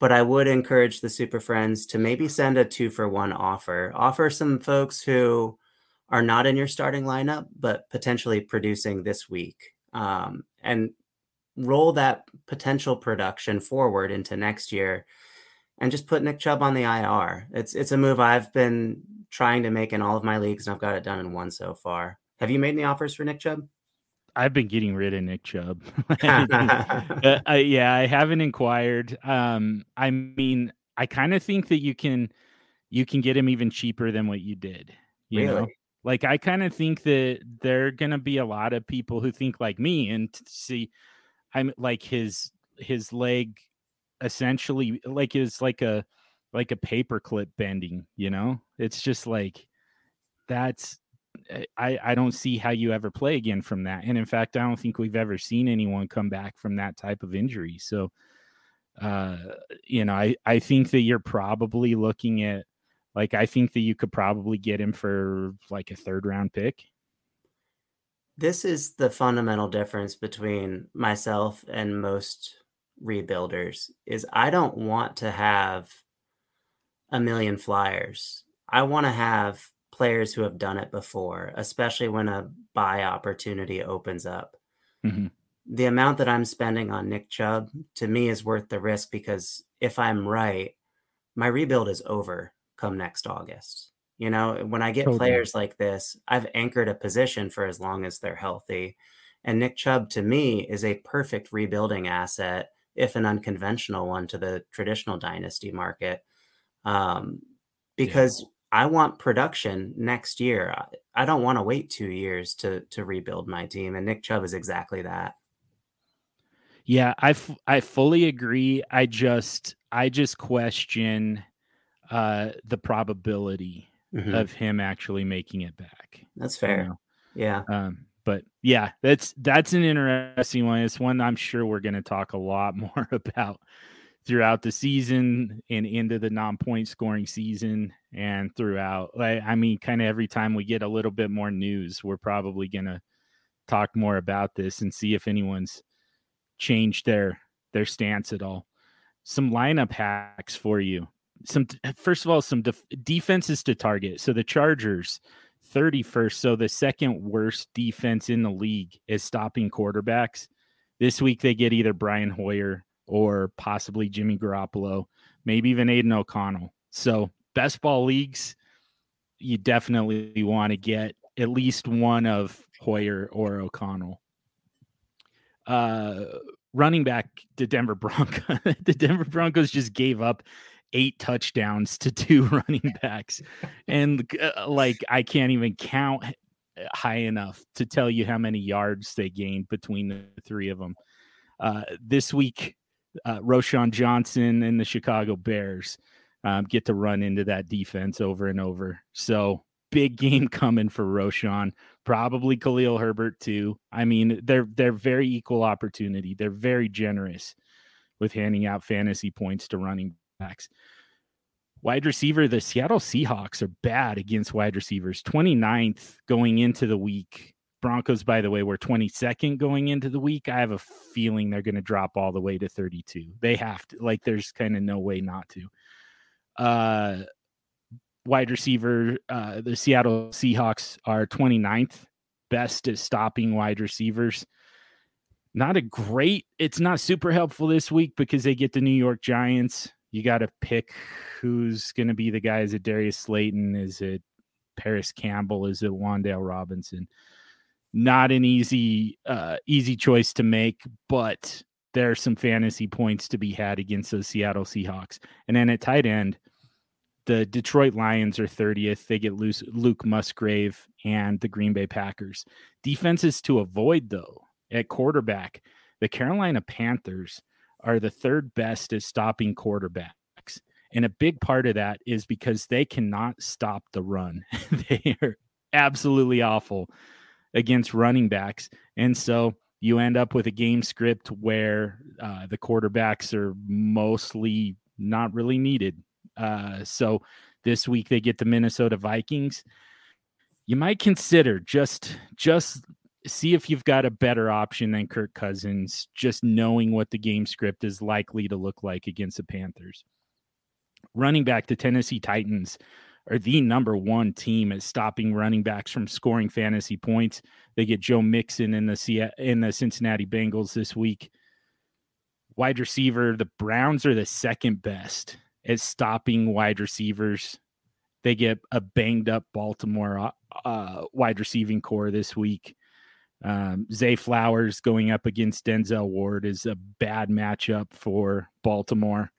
but I would encourage the Super Friends to maybe send a two for one offer. Offer some folks who are not in your starting lineup, but potentially producing this week, um, and roll that potential production forward into next year and just put Nick Chubb on the I R. It's, it's a move I've been trying to make in all of my leagues and I've got it done in one so far. Have you made any offers for Nick Chubb? I've been getting rid of Nick Chubb. uh, I, yeah, I haven't inquired. Um, I mean, I kind of think that you can you can get him even cheaper than what you did. You really? know, like I kind of think that there are gonna be a lot of people who think like me and see, I'm like his his leg essentially like is like a like a paperclip bending. You know, it's just like that's. I, I don't see how you ever play again from that. And in fact, I don't think we've ever seen anyone come back from that type of injury. So, uh, you know, I, I think that you're probably looking at, like, I think that you could probably get him for like a third round pick. This is the fundamental difference between myself and most rebuilders is I don't want to have a million flyers. I want to have players who have done it before, especially when a buy opportunity opens up. Mm-hmm. The amount that I'm spending on Nick Chubb to me is worth the risk because if I'm right, my rebuild is over come next August. You know, when I get okay. players like this, I've anchored a position for as long as they're healthy. And Nick Chubb to me is a perfect rebuilding asset, if an unconventional one to the traditional dynasty market. Um, because yeah. I want production next year. I don't want to wait two years to to rebuild my team. And Nick Chubb is exactly that. Yeah, I, f- I fully agree. I just I just question uh, the probability mm-hmm. of him actually making it back. That's fair. You know? Yeah. Um, but yeah, that's that's an interesting one. It's one I'm sure we're going to talk a lot more about throughout the season and into the non-point scoring season and throughout, like, I mean, kind of every time we get a little bit more news, we're probably going to talk more about this and see if anyone's changed their, their stance at all. Some lineup hacks for you. Some, first of all, some def- defenses to target. So the Chargers thirty-first. So the second worst defense in the league is stopping quarterbacks. This week they get either Brian Hoyer or possibly Jimmy Garoppolo, maybe even Aiden O'Connell. So best ball leagues, you definitely want to get at least one of Hoyer or O'Connell. Uh, running back to Denver Broncos. The Denver Broncos just gave up eight touchdowns to two running backs. And uh, like, I can't even count high enough to tell you how many yards they gained between the three of them. Uh, this week, Uh, Roshan Johnson and the Chicago Bears um, get to run into that defense over and over. So big game coming for Roshan, probably Khalil Herbert too. I mean, they're, they're very equal opportunity. They're very generous with handing out fantasy points to running backs. Wide receiver, the Seattle Seahawks are bad against wide receivers. twenty-ninth going into the week. Broncos, by the way, were twenty-second going into the week. I have a feeling they're going to drop all the way to thirty-two. They have to. Like, there's kind of no way not to. Uh, wide receiver, uh, the Seattle Seahawks are twenty-ninth, best at stopping wide receivers. Not a great – it's not super helpful this week because they get the New York Giants. You got to pick who's going to be the guy. Is it Darius Slayton? Is it Paris Campbell? Is it Wandale Robinson? Not an easy, uh, easy choice to make, but there are some fantasy points to be had against those Seattle Seahawks. And then at tight end, the Detroit Lions are thirtieth. They get Luke Musgrave and the Green Bay Packers. Defenses to avoid, though, at quarterback, the Carolina Panthers are the third best at stopping quarterbacks. And a big part of that is because they cannot stop the run. They are absolutely awful against running backs. And so you end up with a game script where uh, the quarterbacks are mostly not really needed. Uh, so this week they get the Minnesota Vikings. You might consider just, just see if you've got a better option than Kirk Cousins, just knowing what the game script is likely to look like against the Panthers. Running back, the Tennessee Titans are the number one team at stopping running backs from scoring fantasy points. They get Joe Mixon in the C- in the Cincinnati Bengals this week. Wide receiver, the Browns are the second best at stopping wide receivers. They get a banged-up Baltimore uh, wide receiving core this week. Um, Zay Flowers going up against Denzel Ward is a bad matchup for Baltimore.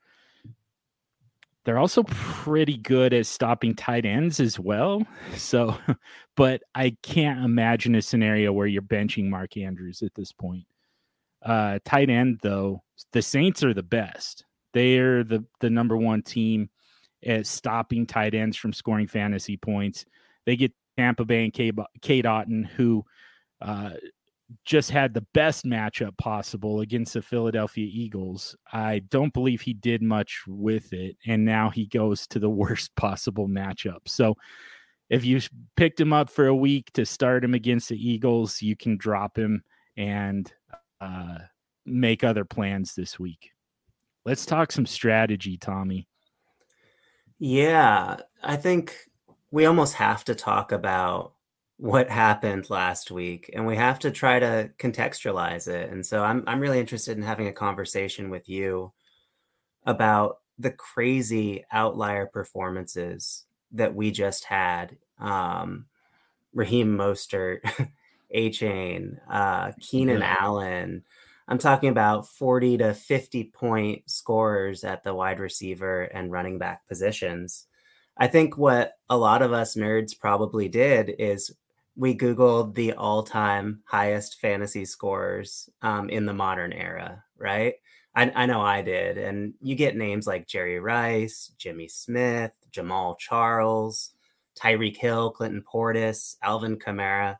They're also pretty good at stopping tight ends as well. So, but I can't imagine a scenario where you're benching Mark Andrews at this point. Uh, tight end, though, the Saints are the best. They're the, the number one team at stopping tight ends from scoring fantasy points. They get Tampa Bay and K, K. Dotton, who uh, just had the best matchup possible against the Philadelphia Eagles. I don't believe he did much with it, and now he goes to the worst possible matchup. So if you picked him up for a week to start him against the Eagles, you can drop him and uh, make other plans this week. Let's talk some strategy, Tommy. Yeah, I think we almost have to talk about what happened last week, and we have to try to contextualize it. And so I'm I'm really interested in having a conversation with you about the crazy outlier performances that we just had. Um, Raheem Mostert, Achane, uh, Keenan yeah. Allen. I'm talking about forty to fifty point scorers at the wide receiver and running back positions. I think what a lot of us nerds probably did is we Googled the all-time highest fantasy scorers um, in the modern era, right? I, I know I did. And you get names like Jerry Rice, Jimmy Smith, Jamal Charles, Tyreek Hill, Clinton Portis, Alvin Kamara.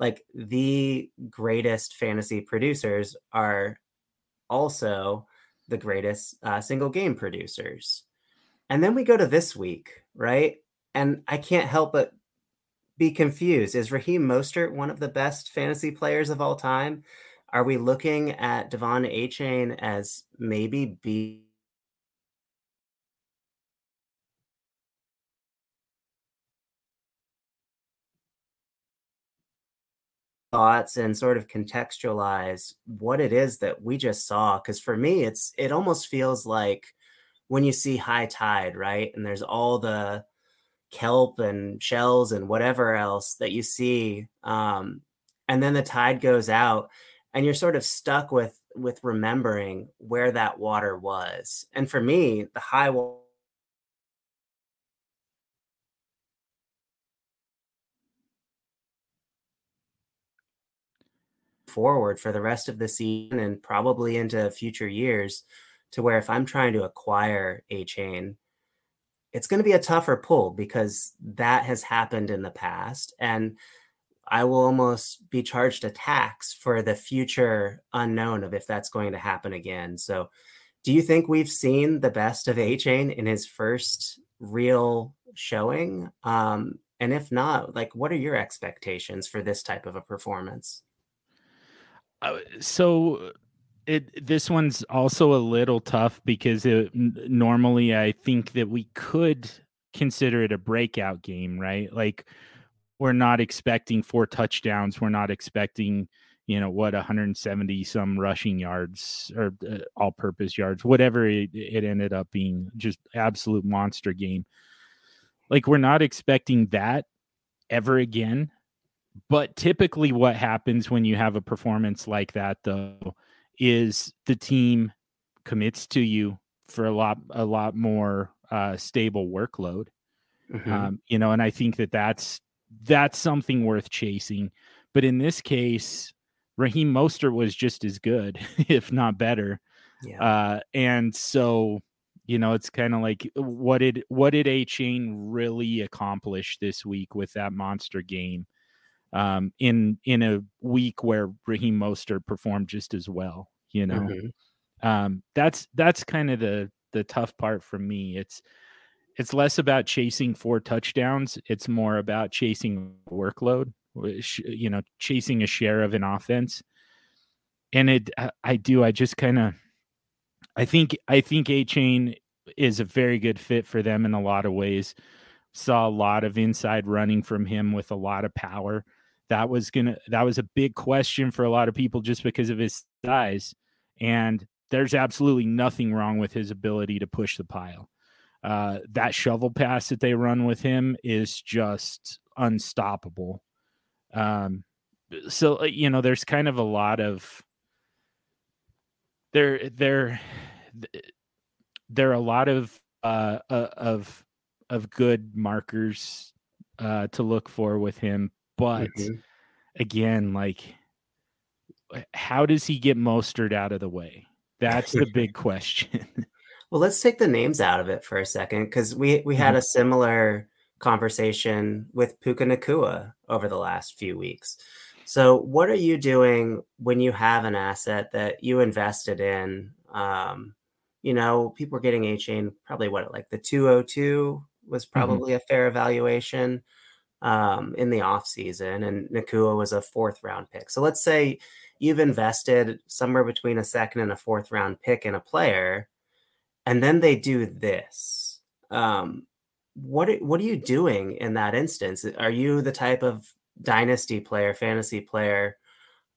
Like, the greatest fantasy producers are also the greatest uh, single game producers. And then we go to this week, right? And I can't help but be confused. Is Raheem Mostert one of the best fantasy players of all time? Are we looking at Devin Achane as maybe B? Thoughts and sort of contextualize what it is that we just saw. Because for me, it's it almost feels like when you see high tide, right? And there's all the kelp and shells and whatever else that you see. Um, and then the tide goes out and you're sort of stuck with, with remembering where that water was. And for me, the high water forward for the rest of the season and probably into future years, to where if I'm trying to acquire Achane, it's going to be a tougher pull because that has happened in the past. And I will almost be charged a tax for the future unknown of if that's going to happen again. So do you think we've seen the best of Achane in his first real showing? Um, and if not, like, what are your expectations for this type of a performance? Uh, so... It, this one's also a little tough because it, normally I think that we could consider it a breakout game, right? Like, we're not expecting four touchdowns. We're not expecting, you know, what, one hundred seventy some rushing yards or uh, all purpose yards, whatever it, it ended up being, just absolute monster game. Like, we're not expecting that ever again. But typically what happens when you have a performance like that, though, is the team commits to you for a lot, a lot more uh, stable workload, mm-hmm. um, you know, and I think that that's, that's something worth chasing. But in this case, Raheem Mostert was just as good, if not better. Yeah. Uh, and so, you know, it's kind of like, what did, what did Achane really accomplish this week with that monster game? Um, in in a week where Raheem Mostert performed just as well, you know, mm-hmm. um, that's that's kind of the the tough part for me. It's it's less about chasing four touchdowns. It's more about chasing workload, which, you know, chasing a share of an offense. And it, I, I do, I just kind of, I think I think Achane is a very good fit for them in a lot of ways. Saw a lot of inside running from him with a lot of power. That was gonna, that was a big question for a lot of people just because of his size. And there's absolutely nothing wrong with his ability to push the pile. Uh, that shovel pass that they run with him is just unstoppable. Um, so, you know, there's kind of a lot of there, there, there are a lot of uh, of of good markers uh, to look for with him. But mm-hmm. again, like, how does he get Mostert out of the way? That's the big question. Well, let's take the names out of it for a second, because we, we had a similar conversation with Puka Nacua over the last few weeks. So what are you doing when you have an asset that you invested in? Um, you know, people are getting Achane probably what, like the two oh two was probably mm-hmm. a fair evaluation um, in the offseason, and Nacua was a fourth round pick. So let's say you've invested somewhere between a second and a fourth round pick in a player, and then they do this. Um, what what are you doing in that instance? Are you the type of dynasty player, fantasy player,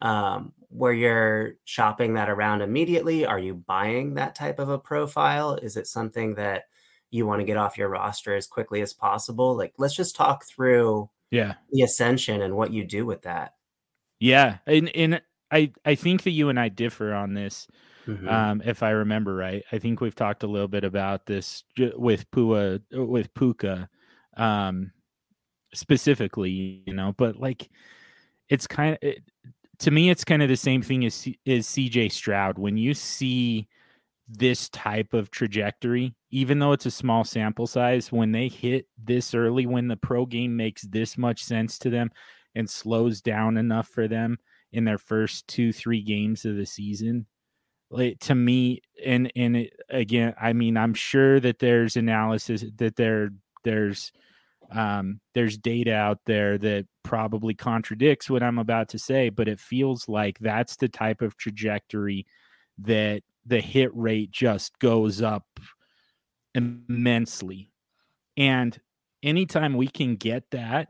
um, where you're shopping that around immediately? Are you buying that type of a profile? Is it something that you want to get off your roster as quickly as possible? Like, let's just talk through yeah. the ascension and what you do with that. Yeah, and and I I think that you and I differ on this. Mm-hmm. Um, if I remember right, I think we've talked a little bit about this with Pua, with Puka, um, specifically, you know, but like, it's kind of, it, to me, it's kind of the same thing as, as C J Stroud. When you see this type of trajectory, even though it's a small sample size, when they hit this early, when the pro game makes this much sense to them and slows down enough for them in their first two, three games of the season, It, to me, and and it, again, I mean, I'm sure that there's analysis that there there's um, there's data out there that probably contradicts what I'm about to say, but it feels like that's the type of trajectory that the hit rate just goes up immensely. And anytime we can get that,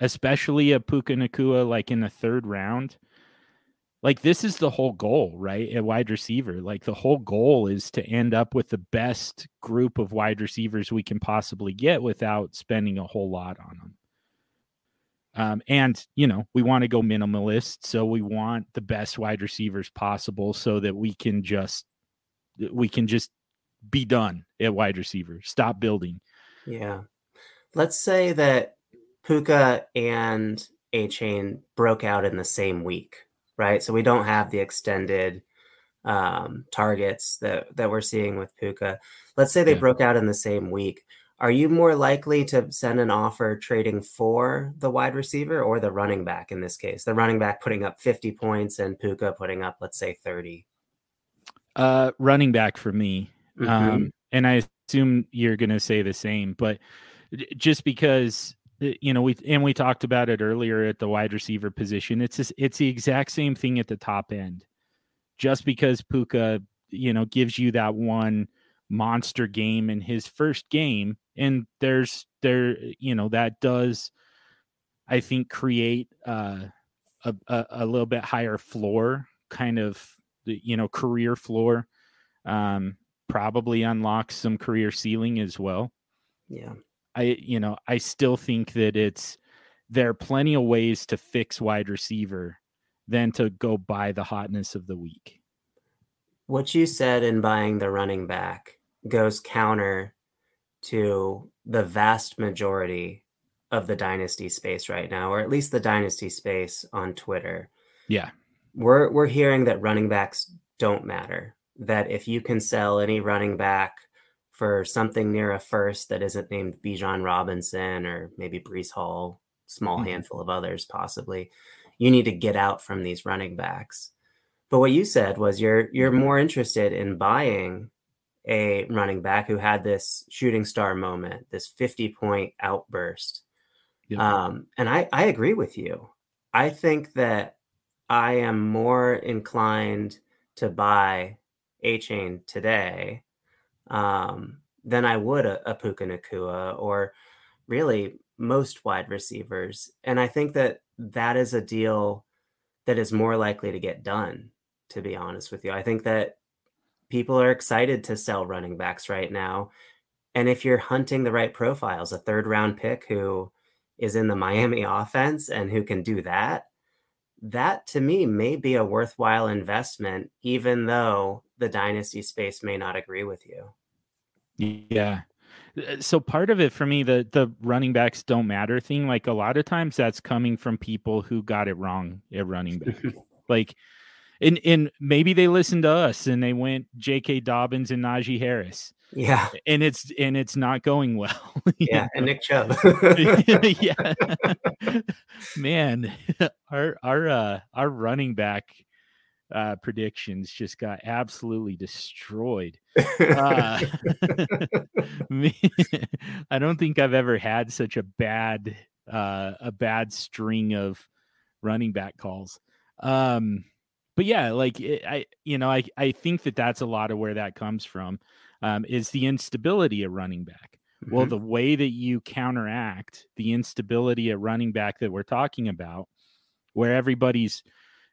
especially a Puka Nacua like in the third round. Like, this is the whole goal, right? A wide receiver. Like, the whole goal is to end up with the best group of wide receivers we can possibly get without spending a whole lot on them. Um, and, you know, we want to go minimalist. So we want the best wide receivers possible so that we can just, we can just be done at wide receiver. Stop building. Yeah. Let's say that Puka and Achane broke out in the same week. Right. So we don't have the extended um, targets that, that we're seeing with Puka. Let's say they yeah. broke out in the same week. Are you more likely to send an offer trading for the wide receiver or the running back in this case? The running back putting up fifty points and Puka putting up, let's say, thirty. Uh, running back for me. Mm-hmm. Um, and I assume you're going to say the same, but just because. You know, we and we talked about it earlier at the wide receiver position. It's just, it's the exact same thing at the top end. Just because Puka, you know, gives you that one monster game in his first game, and there's there, you know, that does, I think, create uh, a, a a little bit higher floor, kind of, you know, career floor. Um, probably unlocks some career ceiling as well. Yeah. I, you know, I still think that it's, there are plenty of ways to fix wide receiver than to go buy the hotness of the week. What you said in buying the running back goes counter to the vast majority of the dynasty space right now, or at least the dynasty space on Twitter. Yeah. We're, we're hearing that running backs don't matter, that if you can sell any running back for something near a first that isn't named Bijan Robinson or maybe Breece Hall, small mm-hmm. handful of others possibly, you need to get out from these running backs. But what you said was you're you're mm-hmm. more interested in buying a running back who had this shooting star moment, this fifty-point outburst. Yeah. Um, and I, I agree with you. I think that I am more inclined to buy Achane today um, than I would a, a Puka Nacua or really most wide receivers. And I think that that is a deal that is more likely to get done, to be honest with you. I think that people are excited to sell running backs right now. And if you're hunting the right profiles, a third round pick who is in the Miami offense and who can do that, that to me may be a worthwhile investment, even though the dynasty space may not agree with you. Yeah. So part of it for me, the the running backs don't matter thing, like a lot of times that's coming from people who got it wrong at running back. Like, and, and maybe they listened to us and they went J K. Dobbins and Najee Harris. Yeah. And it's, and it's not going well. Yeah. Know? And Nick Chubb. Yeah. Man, our, our, uh, our running back uh, predictions just got absolutely destroyed. Uh, man, I don't think I've ever had such a bad, uh, a bad string of running back calls. Um, But yeah, like it, I, you know, I, I think that that's a lot of where that comes from, um, is the instability of running back. Mm-hmm. Well, the way that you counteract the instability of running back that we're talking about, where everybody's,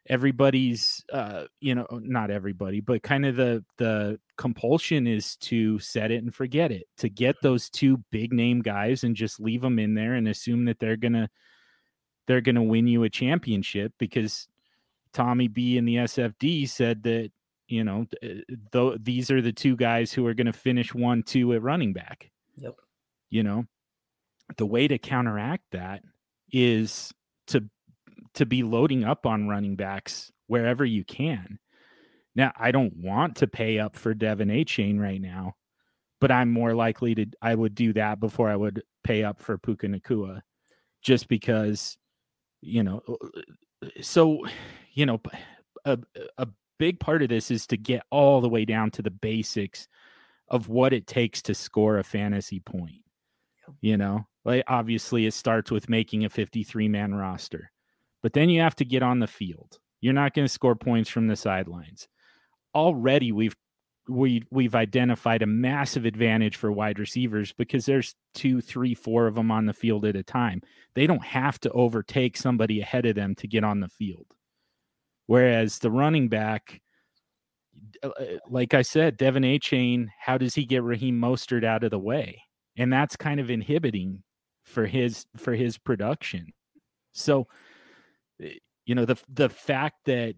everybody's, uh, you know, not everybody, but kind of the the compulsion is to set it and forget it, to get those two big name guys and just leave them in there and assume that they're gonna, they're gonna win you a championship because Tommy B in the S F D said that, you know, th- these are the two guys who are going to finish one, two at running back. Yep. You know, the way to counteract that is to, to be loading up on running backs wherever you can. Now, I don't want to pay up for Devin Achane right now, but I'm more likely to, I would do that before I would pay up for Puka Nacua, just because, you know, so, you know, a, a big part of this is to get all the way down to the basics of what it takes to score a fantasy point. You know, like obviously it starts with making a fifty-three man roster, but then you have to get on the field. You're not going to score points from the sidelines. Already we've, we, we've identified a massive advantage for wide receivers because there's two, three, four of them on the field at a time. They don't have to overtake somebody ahead of them to get on the field. Whereas the running back, like I said, Devin Achane, how does he get Raheem Mostert out of the way? And that's kind of inhibiting for his, for his production. So, you know, the, the fact that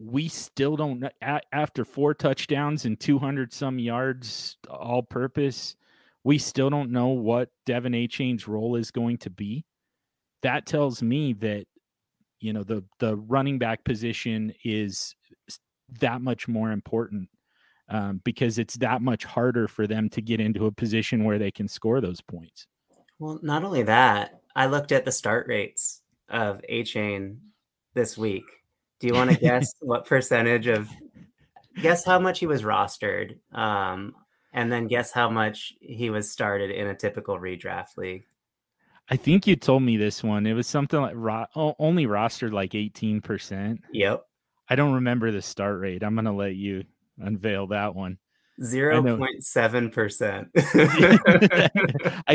we still don't, after four touchdowns and two hundred some yards all purpose, we still don't know what Devin Achane's role is going to be. That tells me that, you know, the, the running back position is that much more important, um, because it's that much harder for them to get into a position where they can score those points. Well, not only that, I looked at the start rates of Achane this week. Do you want to guess what percentage of, guess how much he was rostered, um, and then guess how much he was started in a typical redraft league? I think you told me this one. It was something like ro- only rostered like eighteen percent. Yep. I don't remember the start rate. I'm going to let you unveil that one. zero point seven percent. I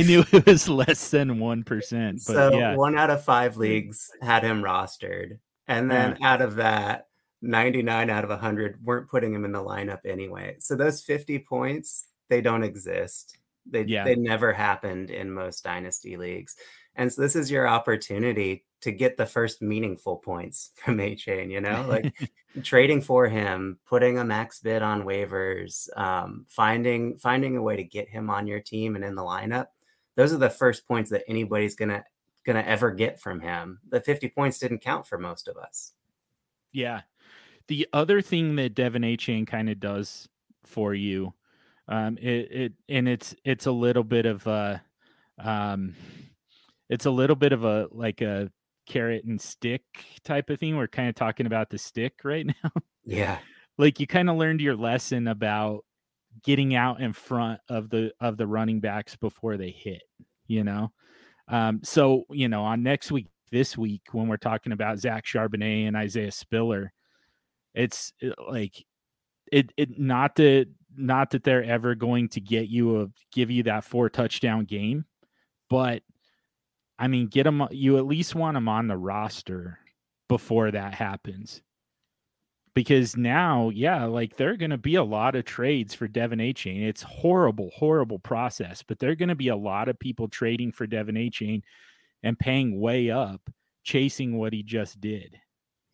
knew it was less than one percent. But so yeah. One out of five leagues had him rostered. And then yeah. Out of that, ninety-nine out of one hundred weren't putting him in the lineup anyway. So those fifty points, they don't exist. They yeah. they never happened in most dynasty leagues. And so this is your opportunity to get the first meaningful points from Achane, you know, like trading for him, putting a max bid on waivers, um, finding finding a way to get him on your team and in the lineup. Those are the first points that anybody's going to going to ever get from him. The fifty points didn't count for most of us. Yeah. The other thing that Devin Achane kind of does for you, Um, it, it, and it's, it's a little bit of, a, um, it's a little bit of a, like a carrot and stick type of thing. We're kind of talking about the stick right now. Yeah. Like you kind of learned your lesson about getting out in front of the, of the running backs before they hit, you know? Um, so, you know, on next week, this week, when we're talking about Zach Charbonnet and Isaiah Spiller, it's like it, it, not to, Not that they're ever going to get you a give you that four touchdown game, but I mean, get them. You at least want them on the roster before that happens, because now, yeah, like there are going to be a lot of trades for Devin Achane. It's horrible, horrible process, but there are going to be a lot of people trading for Devin Achane and paying way up, chasing what he just did, and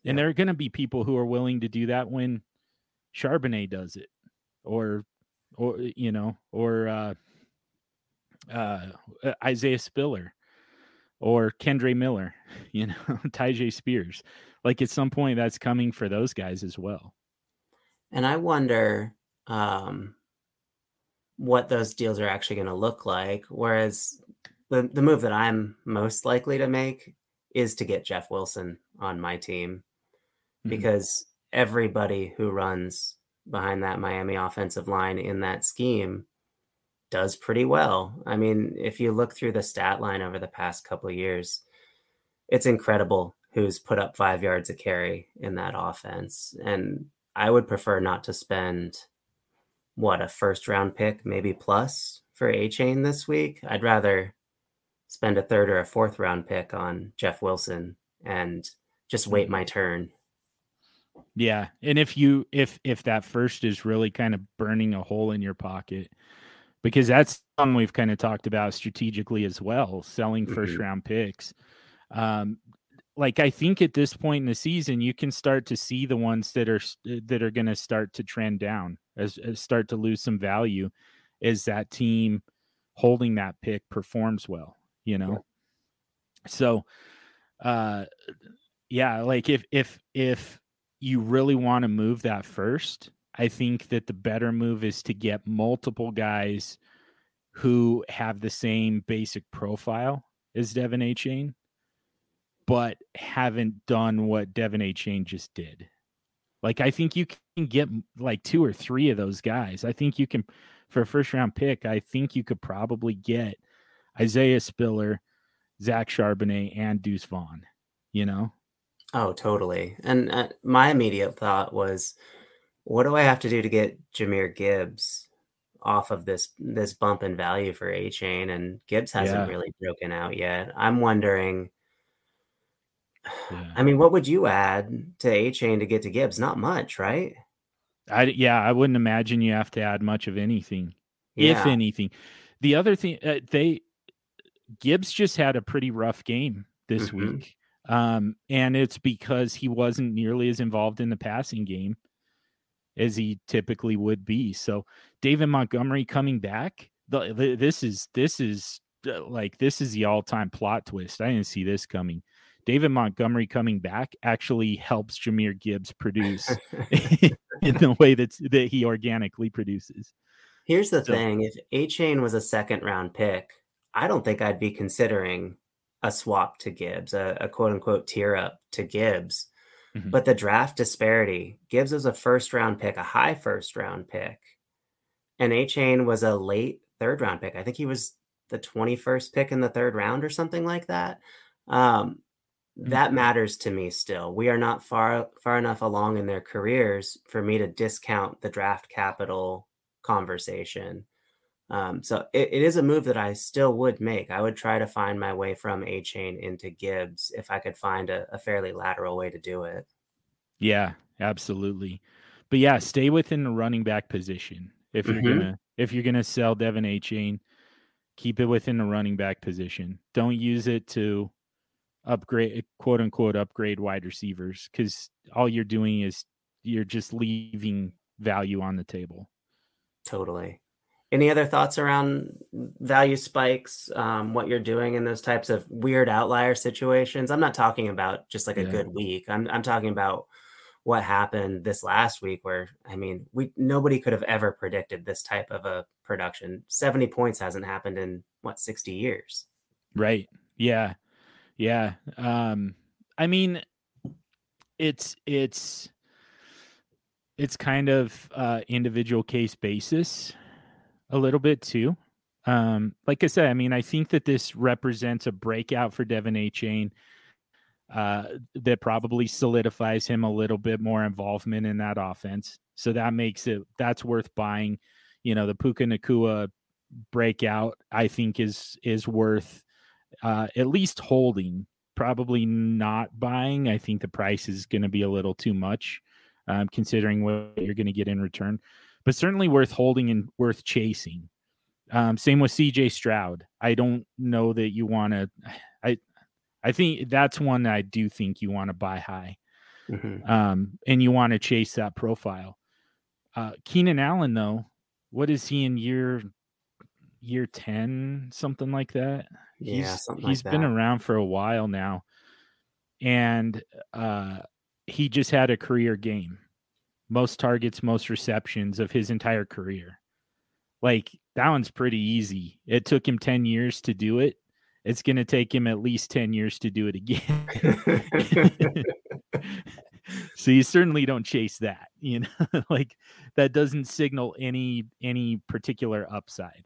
yeah. There are going to be people who are willing to do that when Charbonnet does it. Or or, you know, or uh, uh, Isaiah Spiller or Kendre Miller, you know, Tyjae Spears. Like at some point that's coming for those guys as well. And I wonder um, what those deals are actually going to look like. Whereas the, the move that I'm most likely to make is to get Jeff Wilson on my team, because mm-hmm. everybody who runs behind that Miami offensive line in that scheme does pretty well. I mean, if you look through the stat line over the past couple of years, it's incredible who's put up five yards a carry in that offense. And I would prefer not to spend what a first round pick, maybe plus, for Achane this week. I'd rather spend a third or a fourth round pick on Jeff Wilson and just wait my turn. Yeah. And if you, if, if that first is really kind of burning a hole in your pocket, because that's something we've kind of talked about strategically as well, selling first mm-hmm. round picks. Um, like, I think at this point in the season, you can start to see the ones that are, that are going to start to trend down as, as start to lose some value as that team holding that pick performs well, you know? Yeah. So, uh, yeah, like if, if, if, you really want to move that first, I think that the better move is to get multiple guys who have the same basic profile as Devin Achane, but haven't done what Devin Achane just did. Like, I think you can get like two or three of those guys. I think you can, for a first round pick, I think you could probably get Isaiah Spiller, Zach Charbonnet, and Deuce Vaughn, you know? Oh, totally. And uh, my immediate thought was, what do I have to do to get Jahmyr Gibbs off of this this bump in value for Achane? And Gibbs hasn't yeah. really broken out yet. I'm wondering, yeah. I mean, what would you add to Achane to get to Gibbs? Not much, right? I, yeah, I wouldn't imagine you have to add much of anything, yeah. if anything. The other thing, uh, they Gibbs just had a pretty rough game this mm-hmm. week. Um, and it's because he wasn't nearly as involved in the passing game as he typically would be. So David Montgomery coming back, the, the, this is, this is uh, like, this is the all-time plot twist. I didn't see this coming. David Montgomery coming back actually helps Jahmyr Gibbs produce in the way that's, that he organically produces. Here's the so, thing. If Achane was a second round pick, I don't think I'd be considering a swap to Gibbs, a, a quote unquote tier up to Gibbs, mm-hmm. but the draft disparity, Gibbs was a first round pick, a high first round pick. And Achane was a late third round pick. I think he was the twenty-first pick in the third round or something like that. Um, mm-hmm. That matters to me still. We are not far, far enough along in their careers for me to discount the draft capital conversation. Um, so it, it is a move that I still would make. I would try to find my way from Achane into Gibbs if I could find a, a fairly lateral way to do it. Yeah, absolutely. But yeah, stay within the running back position. If you're mm-hmm. gonna if you're gonna sell Devin Achane, keep it within the running back position. Don't use it to upgrade, quote unquote, upgrade wide receivers, because all you're doing is you're just leaving value on the table. Totally. Any other thoughts around value spikes, um, what you're doing in those types of weird outlier situations? I'm not talking about just like a yeah. good week. I'm I'm talking about what happened this last week where, I mean, we nobody could have ever predicted this type of a production. seventy points hasn't happened in, what, sixty years? Right. Yeah. Yeah. Um, I mean, it's it's it's kind of uh, individual case basis. A little bit too. Um, like I said, I mean, I think that this represents a breakout for Devin Achane uh, that probably solidifies him a little bit more involvement in that offense. So that makes it, that's worth buying. You know, the Puka Nacua breakout, I think is, is worth uh, at least holding, probably not buying. I think the price is going to be a little too much um, considering what you're going to get in return. But certainly worth holding and worth chasing. Um, same with C J Stroud. I don't know that you want to. I, I think that's one that I do think you want to buy high, mm-hmm. um, and you want to chase that profile. Uh, Keenan Allen, though, what is he in year year ten, something like that? Yeah, he's, something he's like been that. around for a while now, and uh, he just had a career game, most targets, most receptions of his entire career. Like, that one's pretty easy. It took him ten years to do it. It's going to take him at least ten years to do it again. So you certainly don't chase that, you know, like that doesn't signal any, any particular upside.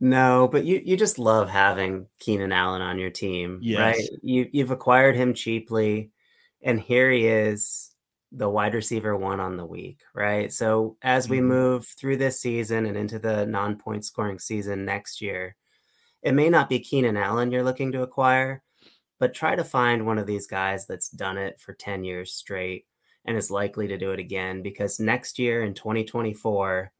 No, but you, you just love having Keenan Allen on your team, yes. right? You, you've acquired him cheaply, and here he is, the wide receiver one on the week, right? So as we move through this season and into the non-point scoring season next year, it may not be Keenan Allen you're looking to acquire, but try to find one of these guys that's done it for ten years straight and is likely to do it again, because next year in twenty twenty-four,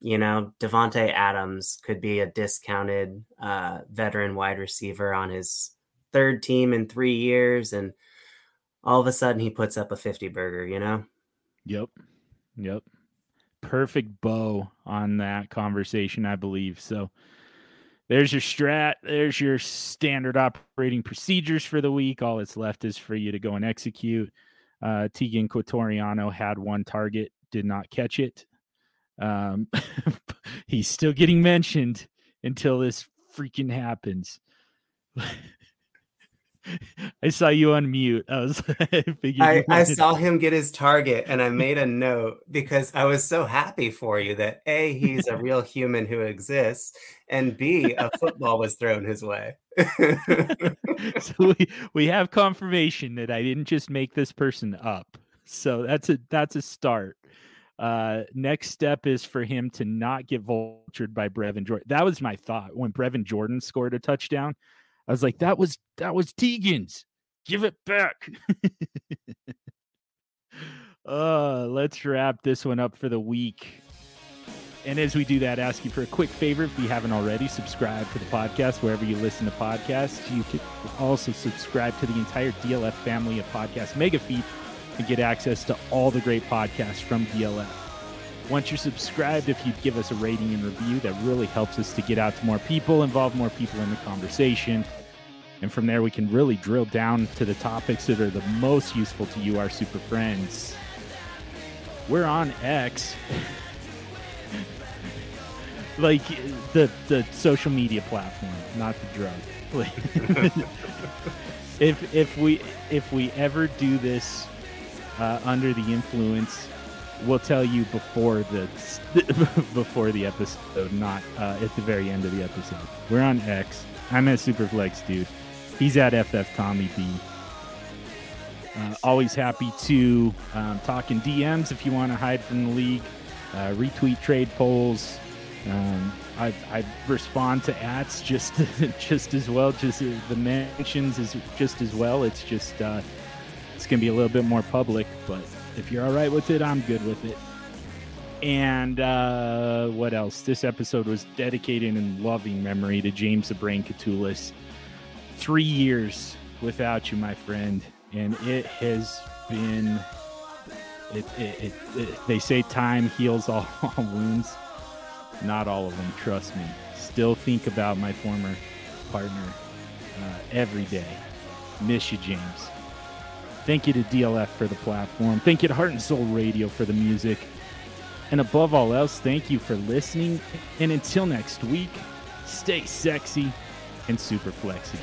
you know, Devontae Adams could be a discounted uh, veteran wide receiver on his third team in three years. And all of a sudden he puts up a fifty burger, you know? Yep. Yep. Perfect bow on that conversation, I believe. So there's your strat. There's your standard operating procedures for the week. All that's left is for you to go and execute. Uh, Tegan Quatoriano had one target, did not catch it. Um, he's still getting mentioned until this freaking happens. I saw you on mute. I was I, I, I saw him get his target, and I made a note because I was so happy for you that A, he's a real human who exists, and B, a football was thrown his way. So we, we have confirmation that I didn't just make this person up. So that's a that's a start. Uh, next step is for him to not get vultured by Brevin Jordan. That was my thought when Brevin Jordan scored a touchdown. I was like, that was that was Tegan's. Give it back. uh, let's wrap this one up for the week. And as we do that, ask you for a quick favor. If you haven't already, subscribe to the podcast wherever you listen to podcasts. You can also subscribe to the entire D L F family of podcasts, Mega Feed, and get access to all the great podcasts from D L F. Once you're subscribed, if you'd give us a rating and review, that really helps us to get out to more people, involve more people in the conversation. And from there, we can really drill down to the topics that are the most useful to you, our super friends. We're on X. Like the, the social media platform, not the drug. if if we if we ever do this uh, under the influence, we'll tell you before the before the episode, not uh, at the very end of the episode. We're on X. I'm at Superflex, dude. He's at F F Tommy B. Uh, always happy to um, talk in D Ms if you want to hide from the league. Uh, retweet trade polls. Um, I, I respond to ats just just as well. Just the mentions is just as well. It's just uh, it's gonna be a little bit more public, but if you're all right with it, I'm good with it. And uh, what else? This episode was dedicated in loving memory to James the Brain Catullus. Three years without you, my friend, and it has been. It, it, it, it they say time heals all, all wounds, not all of them. Trust me. Still think about my former partner uh, every day. Miss you, James. Thank you to D L F for the platform. Thank you to Heart and Soul Radio for the music. And above all else, thank you for listening. And until next week, stay sexy and super flexy.